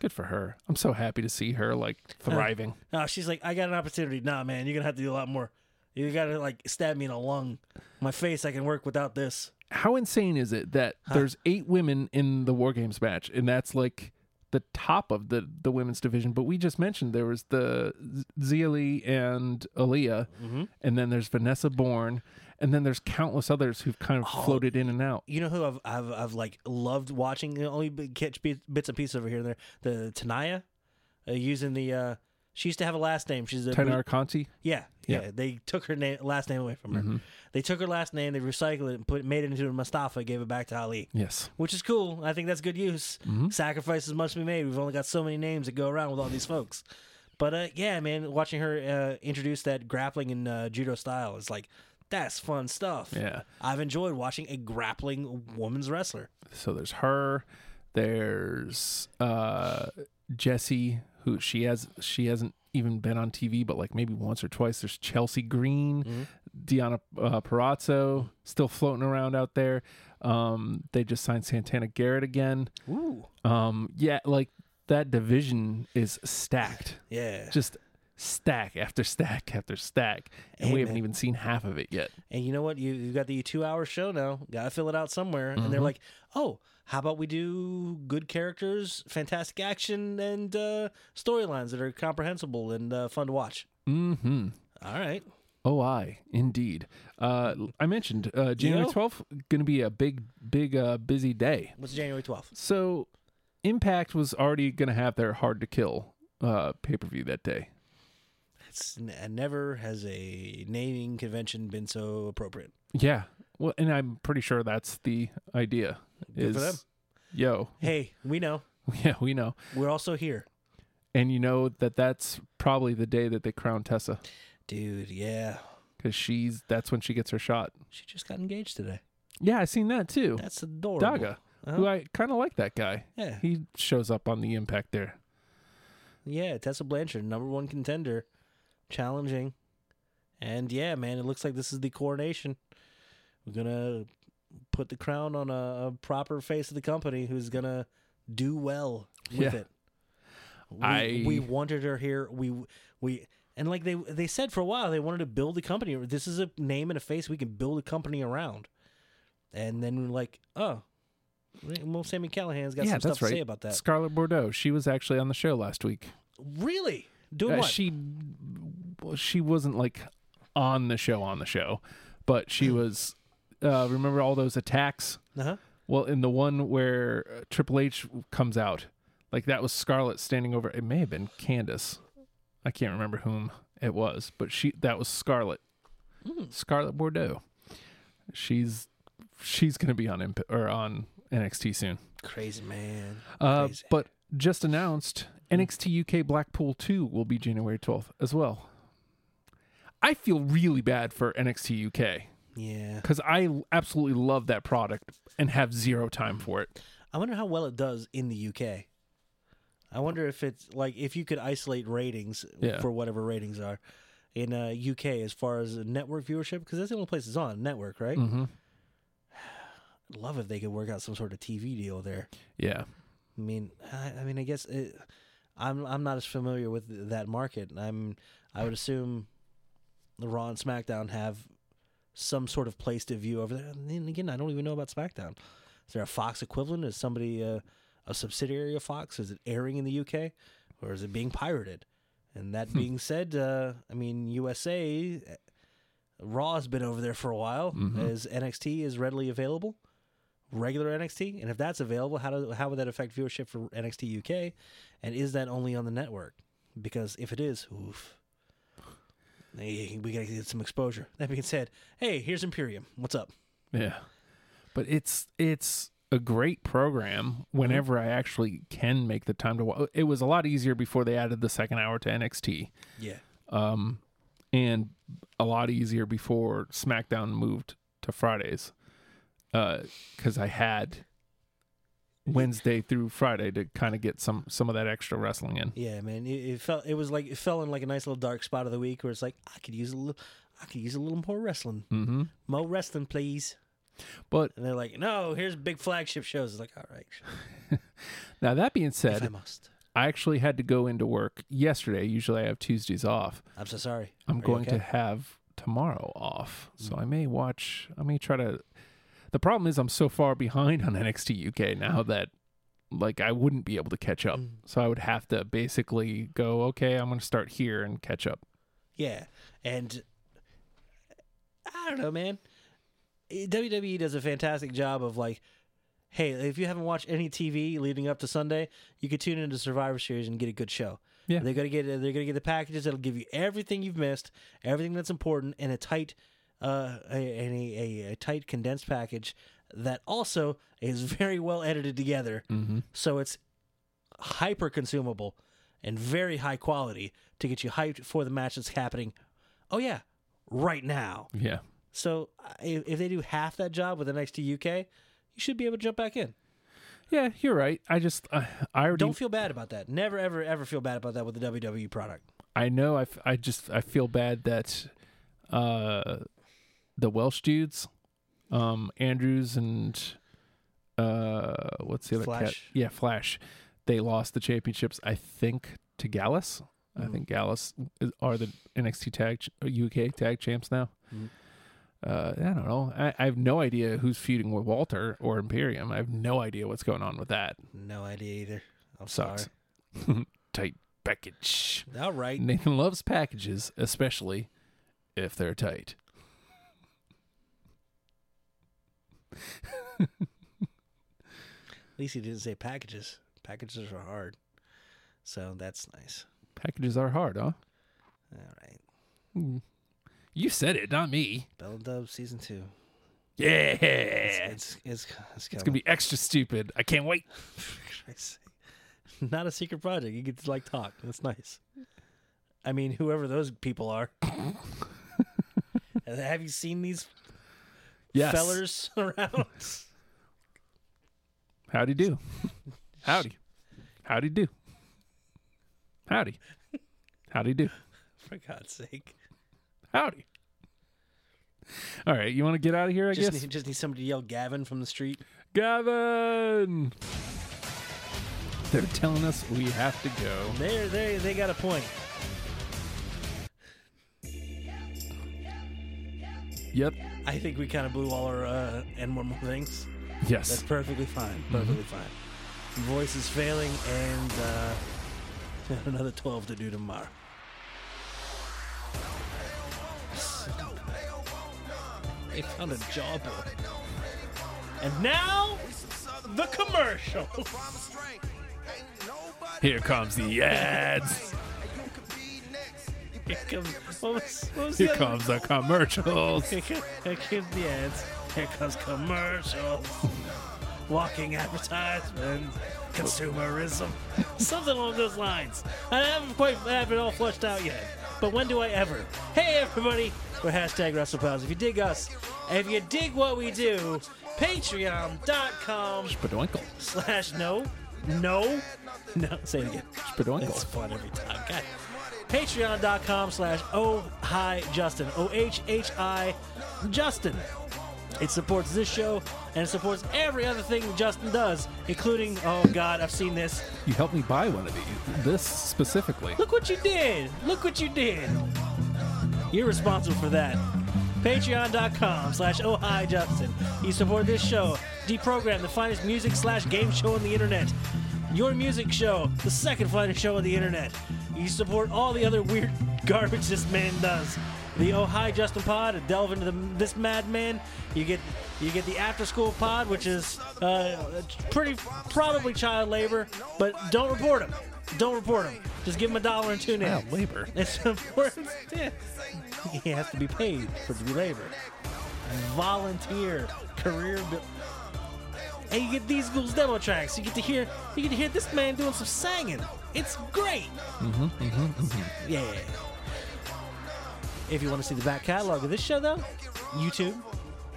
Good for her. I'm so happy to see her, like, thriving. Uh, no, she's like, I got an opportunity. Nah, man, you're going to have to do a lot more. You got to, like, stab me in the lung. My face, I can work without this. How insane is it that huh? there's eight women in the War Games match, and that's, like, the top of the, the women's division, but we just mentioned there was the Zia Lee and Aaliyah, mm-hmm. and then there's Vanessa Bourne, and then there's countless others who've kind of oh, floated in and out. You know who I've I've, I've like loved watching? Only catch bits and pieces over here and there. The Tenaya, uh, using the uh, she used to have a last name. She's a Tenaya Conti. Yeah, yeah, yeah. They took her name, last name away from her. Mm-hmm. They took her last name, they recycled it and put made it into Mustafa, gave it back to Ali. Yes. Which is cool. I think that's good use. Mm-hmm. Sacrifices must be made. We've only got so many names that go around with all these folks. But uh, yeah, man, watching her uh, introduce that grappling and uh, judo style is like, that's fun stuff. Yeah. I've enjoyed watching a grappling woman's wrestler. So there's her, there's uh, Jessie, who she has she hasn't even been on T V, but like maybe once or twice. There's Chelsea Green, mm-hmm. Deonna uh, Purrazzo, still floating around out there. Um, they just signed Santana Garrett again. Ooh. Um, yeah, like that division is stacked. Yeah. Just stack after stack after stack. And hey, we man. haven't even seen half of it yet. And you know what? You, you've got the two-hour show now. Got to fill it out somewhere. Mm-hmm. And they're like, oh, how about we do good characters, fantastic action, and uh, storylines that are comprehensible and uh, fun to watch. Mm-hmm. All right. Oh, I indeed. Uh, I mentioned uh, January twelfth going to be a big, big, uh, busy day. What's January twelfth? So Impact was already going to have their Hard to Kill uh, pay-per-view that day. It's n- never has a naming convention been so appropriate. Yeah. Well, and I'm pretty sure that's the idea. Good is, for them. Yo. Hey, we know. Yeah, we know. We're also here. And you know that that's probably the day that they crown Tessa. Dude, yeah. Because she's, that's when she gets her shot. She just got engaged today. Yeah, I seen that too. That's adorable. Daga, uh-huh. who I kind of like that guy. Yeah. He shows up on the Impact there. Yeah, Tessa Blanchard, number one contender. Challenging. And yeah, man, it looks like this is the coronation. We're going to put the crown on a, a proper face of the company who's going to do well with yeah. it. We, I... we wanted her here. We we and like they they said for a while they wanted to build a company. This is a name and a face we can build a company around. And then we're like, oh, well, Sammy Callahan's got yeah, some stuff right. to say about that. Scarlett Bordeaux, she was actually on the show last week. Really? Doing uh, what? She she wasn't like on the show on the show, but she was. Uh, remember all those attacks? Uh-huh. Well, in the one where Triple H comes out. Like, that was Scarlett standing over... It may have been Candace. I can't remember whom it was, but she that was Scarlett. Mm. Scarlett Bordeaux. She's she's going to be on Imp- or on N X T soon. Crazy, man. Uh, Crazy. But just announced, N X T U K Blackpool two will be January twelfth as well. I feel really bad for N X T U K. Yeah. Because I absolutely love that product and have zero time for it. I wonder how well it does in the U K. I wonder if it's like if you could isolate ratings yeah. for whatever ratings are in uh, U K as far as network viewership, because that's the only place it's on network, right? Mm-hmm. I'd love if they could work out some sort of T V deal there. Yeah, I mean, I, I mean, I guess it, I'm I'm not as familiar with that market. I'm I would assume the Raw and SmackDown have some sort of place to view over there. And again, I don't even know about SmackDown. Is there a Fox equivalent? Is somebody? Uh, A subsidiary of Fox? Is it airing in the U K, or is it being pirated? And that hmm. being said, uh, I mean, U S A, Raw has been over there for a while, mm-hmm. as N X T is readily available, regular N X T. And if that's available, how do, how would that affect viewership for N X T U K? And is that only on the network? Because if it is, oof, hey, we gotta get some exposure. That being said, hey, here's Imperium. What's up? Yeah, but it's it's. a great program whenever I actually can make the time to watch. It was a lot easier before they added the second hour to N X T. Yeah. Um, and a lot easier before SmackDown moved to Fridays. Uh, cause I had Wednesday through Friday to kind of get some, some of that extra wrestling in. Yeah, man. It, it felt, it was like, it fell in like a nice little dark spot of the week where it's like, I could use a little, I could use a little more wrestling, mm-hmm. more wrestling, please. But and they're like, no, here's big flagship shows. It's like, all right. Sure. Now, that being said, I, must. I actually had to go into work yesterday. Usually I have Tuesdays off. I'm so sorry. I'm Are going okay? to have tomorrow off. Mm. So I may watch, I may try to. The problem is I'm so far behind on N X T U K now that like I wouldn't be able to catch up. Mm. So I would have to basically go, okay, I'm going to start here and catch up. Yeah. And I don't know, man. W W E does a fantastic job of like, hey, if you haven't watched any T V leading up to Sunday, you could tune into Survivor Series and get a good show. Yeah, they're gonna get they're gonna get the packages that'll give you everything you've missed, everything that's important, in a tight, uh, a, a, a, a tight condensed package that also is very well edited together, mm-hmm. so it's hyper consumable and very high quality to get you hyped for the match that's happening. Oh yeah, right now. Yeah. So if they do half that job with N X T U K, you should be able to jump back in. Yeah, you're right. I just, uh, I already... Don't feel bad about that. Never, ever, ever feel bad about that with the W W E product. I know. I, f- I just, I feel bad that uh, the Welsh dudes, um, Andrews and uh, what's the other Flash. cat? Yeah, Flash. They lost the championships, I think, to Gallus. Mm. I think Gallus is, are the N X T tag, U K tag champs now. Mm. Uh, I don't know. I, I have no idea who's feuding with Walter or Imperium. I have no idea what's going on with that. No idea either. I'm Sucks. sorry. Tight package. All right. Nathan loves packages, especially if they're tight. At least he didn't say packages. Packages are hard. So that's nice. Packages are hard, huh? All right. Mm. You said it, not me. Bell and Dub Season two. Yeah. It's, it's, it's, it's, it's going to be extra stupid. I can't wait. Not a secret project. You get to, like, talk. That's nice. I mean, whoever those people are. Have you seen these yes. fellers around? Howdy do. Howdy. Howdy do. Howdy. Howdy do. For God's sake. Howdy. All right, you want to get out of here, I just guess? Need, just need somebody to yell Gavin from the street. Gavin! They're telling us we have to go. There, there, they got a point. Yep. I think we kind of blew all our uh, and one more things. Yes. That's perfectly fine. Perfectly mm-hmm. fine. Your voice is failing, and uh, another twelve to do tomorrow. They found a job. And now, the commercial. Here comes the ads. Here comes, what was, what was Here the, comes the commercials. Here comes the ads. Here comes commercials. Walking advertisements. Consumerism. Something along those lines. I haven't quite have it all fleshed out yet. But when do I ever? Hey, everybody. We're hashtag WrestlePals. If you dig us, if you dig what we do, patreon.com slash no, no, no, say it again. It's fun every time. God. Patreon.com slash Oh Hi Justin. O H H I Justin. It supports this show and it supports every other thing Justin does, including, oh God, I've seen this. You helped me buy one of these, this specifically. Look what you did. Look what you did. You're responsible for that. Patreon.com slash Oh Hi Justin. You support this show. Deprogram the finest music slash game show on the internet. Your music show, the second finest show on the internet. You support all the other weird garbage this man does. The Oh Hi Justin pod, to delve into the, this madman. You get you get the after school pod, which is uh, pretty probably child labor, but don't report him. Don't report him. Just give him a dollar and tune in. Child labor. It's important. Yeah. He has to be paid for the labor. Volunteer career. Bi- And you get these ghouls demo tracks. You get to hear, you get to hear this man doing some singing. It's great. Mm-hmm, mm-hmm, mm-hmm. Yeah. If you want to see the back catalog of this show, though, YouTube,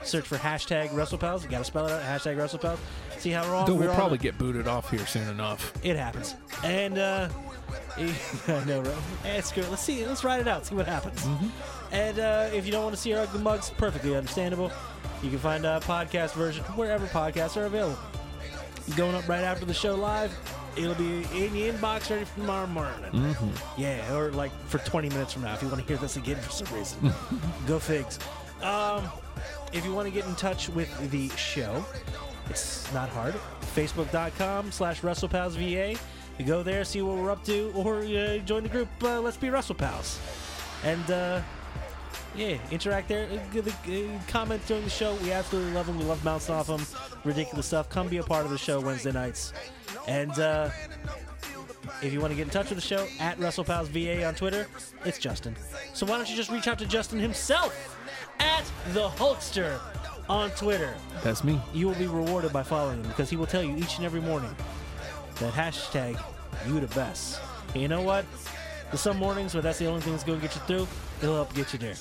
search for hashtag WrestlePals. You got to spell it out. Hashtag WrestlePals. See how wrong. Though we'll probably on. Get booted off here soon enough. It happens. And uh, I know, right? Hey, screw it. Let's see. Let's ride it out. See what happens. Mm-hmm. And uh, if you don't want to see our ugly mugs, perfectly understandable. You can find a podcast version wherever podcasts are available. Going up right after the show live, it'll be in the inbox ready for tomorrow morning. Mm-hmm. Yeah, or like for twenty minutes from now if you want to hear this again for some reason. Go figs. Um, if you want to get in touch with the show, it's not hard. Facebook.com slash WrestlePalsVA. You go there, see what we're up to, or uh, join the group uh, Let's Be WrestlePals. And, uh... yeah, interact there. Comments during the show. We absolutely love them. We love bouncing off them. Ridiculous stuff. Come be a part of the show Wednesday nights. And uh, if you want to get in touch with the show, at WrestlePalsVA on Twitter, it's Justin. So why don't you just reach out to Justin himself at The Hulkster on Twitter. That's me. You will be rewarded by following him because he will tell you each and every morning that hashtag you the best. And you know what? There's some mornings where that's the only thing that's going to get you through. It'll help get you there.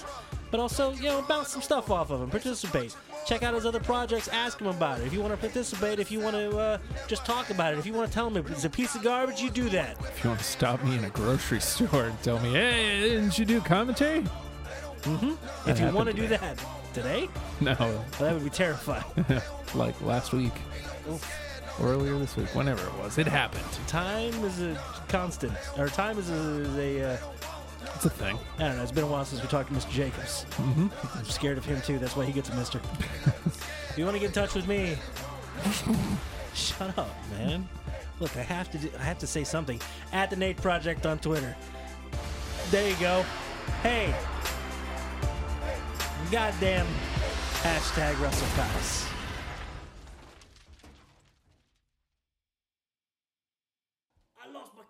But also, you know, bounce some stuff off of him. Participate. Check out his other projects. Ask him about it. If you want to participate, if you want to uh, just talk about it, if you want to tell him it's a piece of garbage, you do that. If you want to stop me in a grocery store and tell me, hey, didn't you do commentary? Mm-hmm. If you want to do that. Today? No. Well, that would be terrifying. Like last week. Oof. Earlier this week, whenever it was, it happened. Time is a constant, or time is a. Is a uh, it's a thing. I don't know. It's been a while since we talked to Mister Jacobs. Mm-hmm. I'm scared of him too. That's why he gets a Mister If you want to get in touch with me, shut up, man. Look, I have to. Do, I have to say something. At the Nate Project on Twitter. There you go. Hey, goddamn hashtag WrestlePals.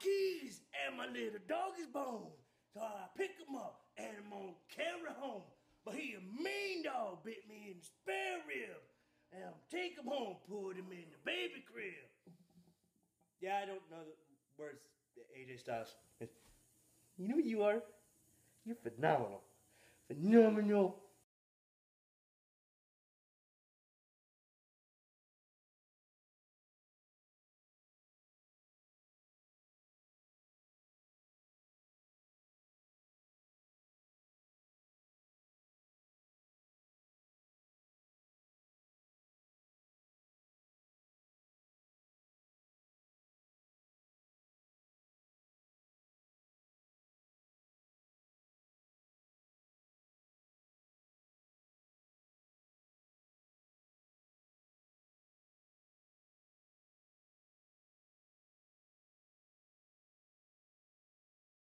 Keys and my little dog is bone. So I pick him up and I'm gonna carry home. But he a mean dog, bit me in the spare rib. And I'll take him home, put him in the baby crib. Yeah, I don't know the words that A J Styles. You know who you are? You're phenomenal. Phenomenal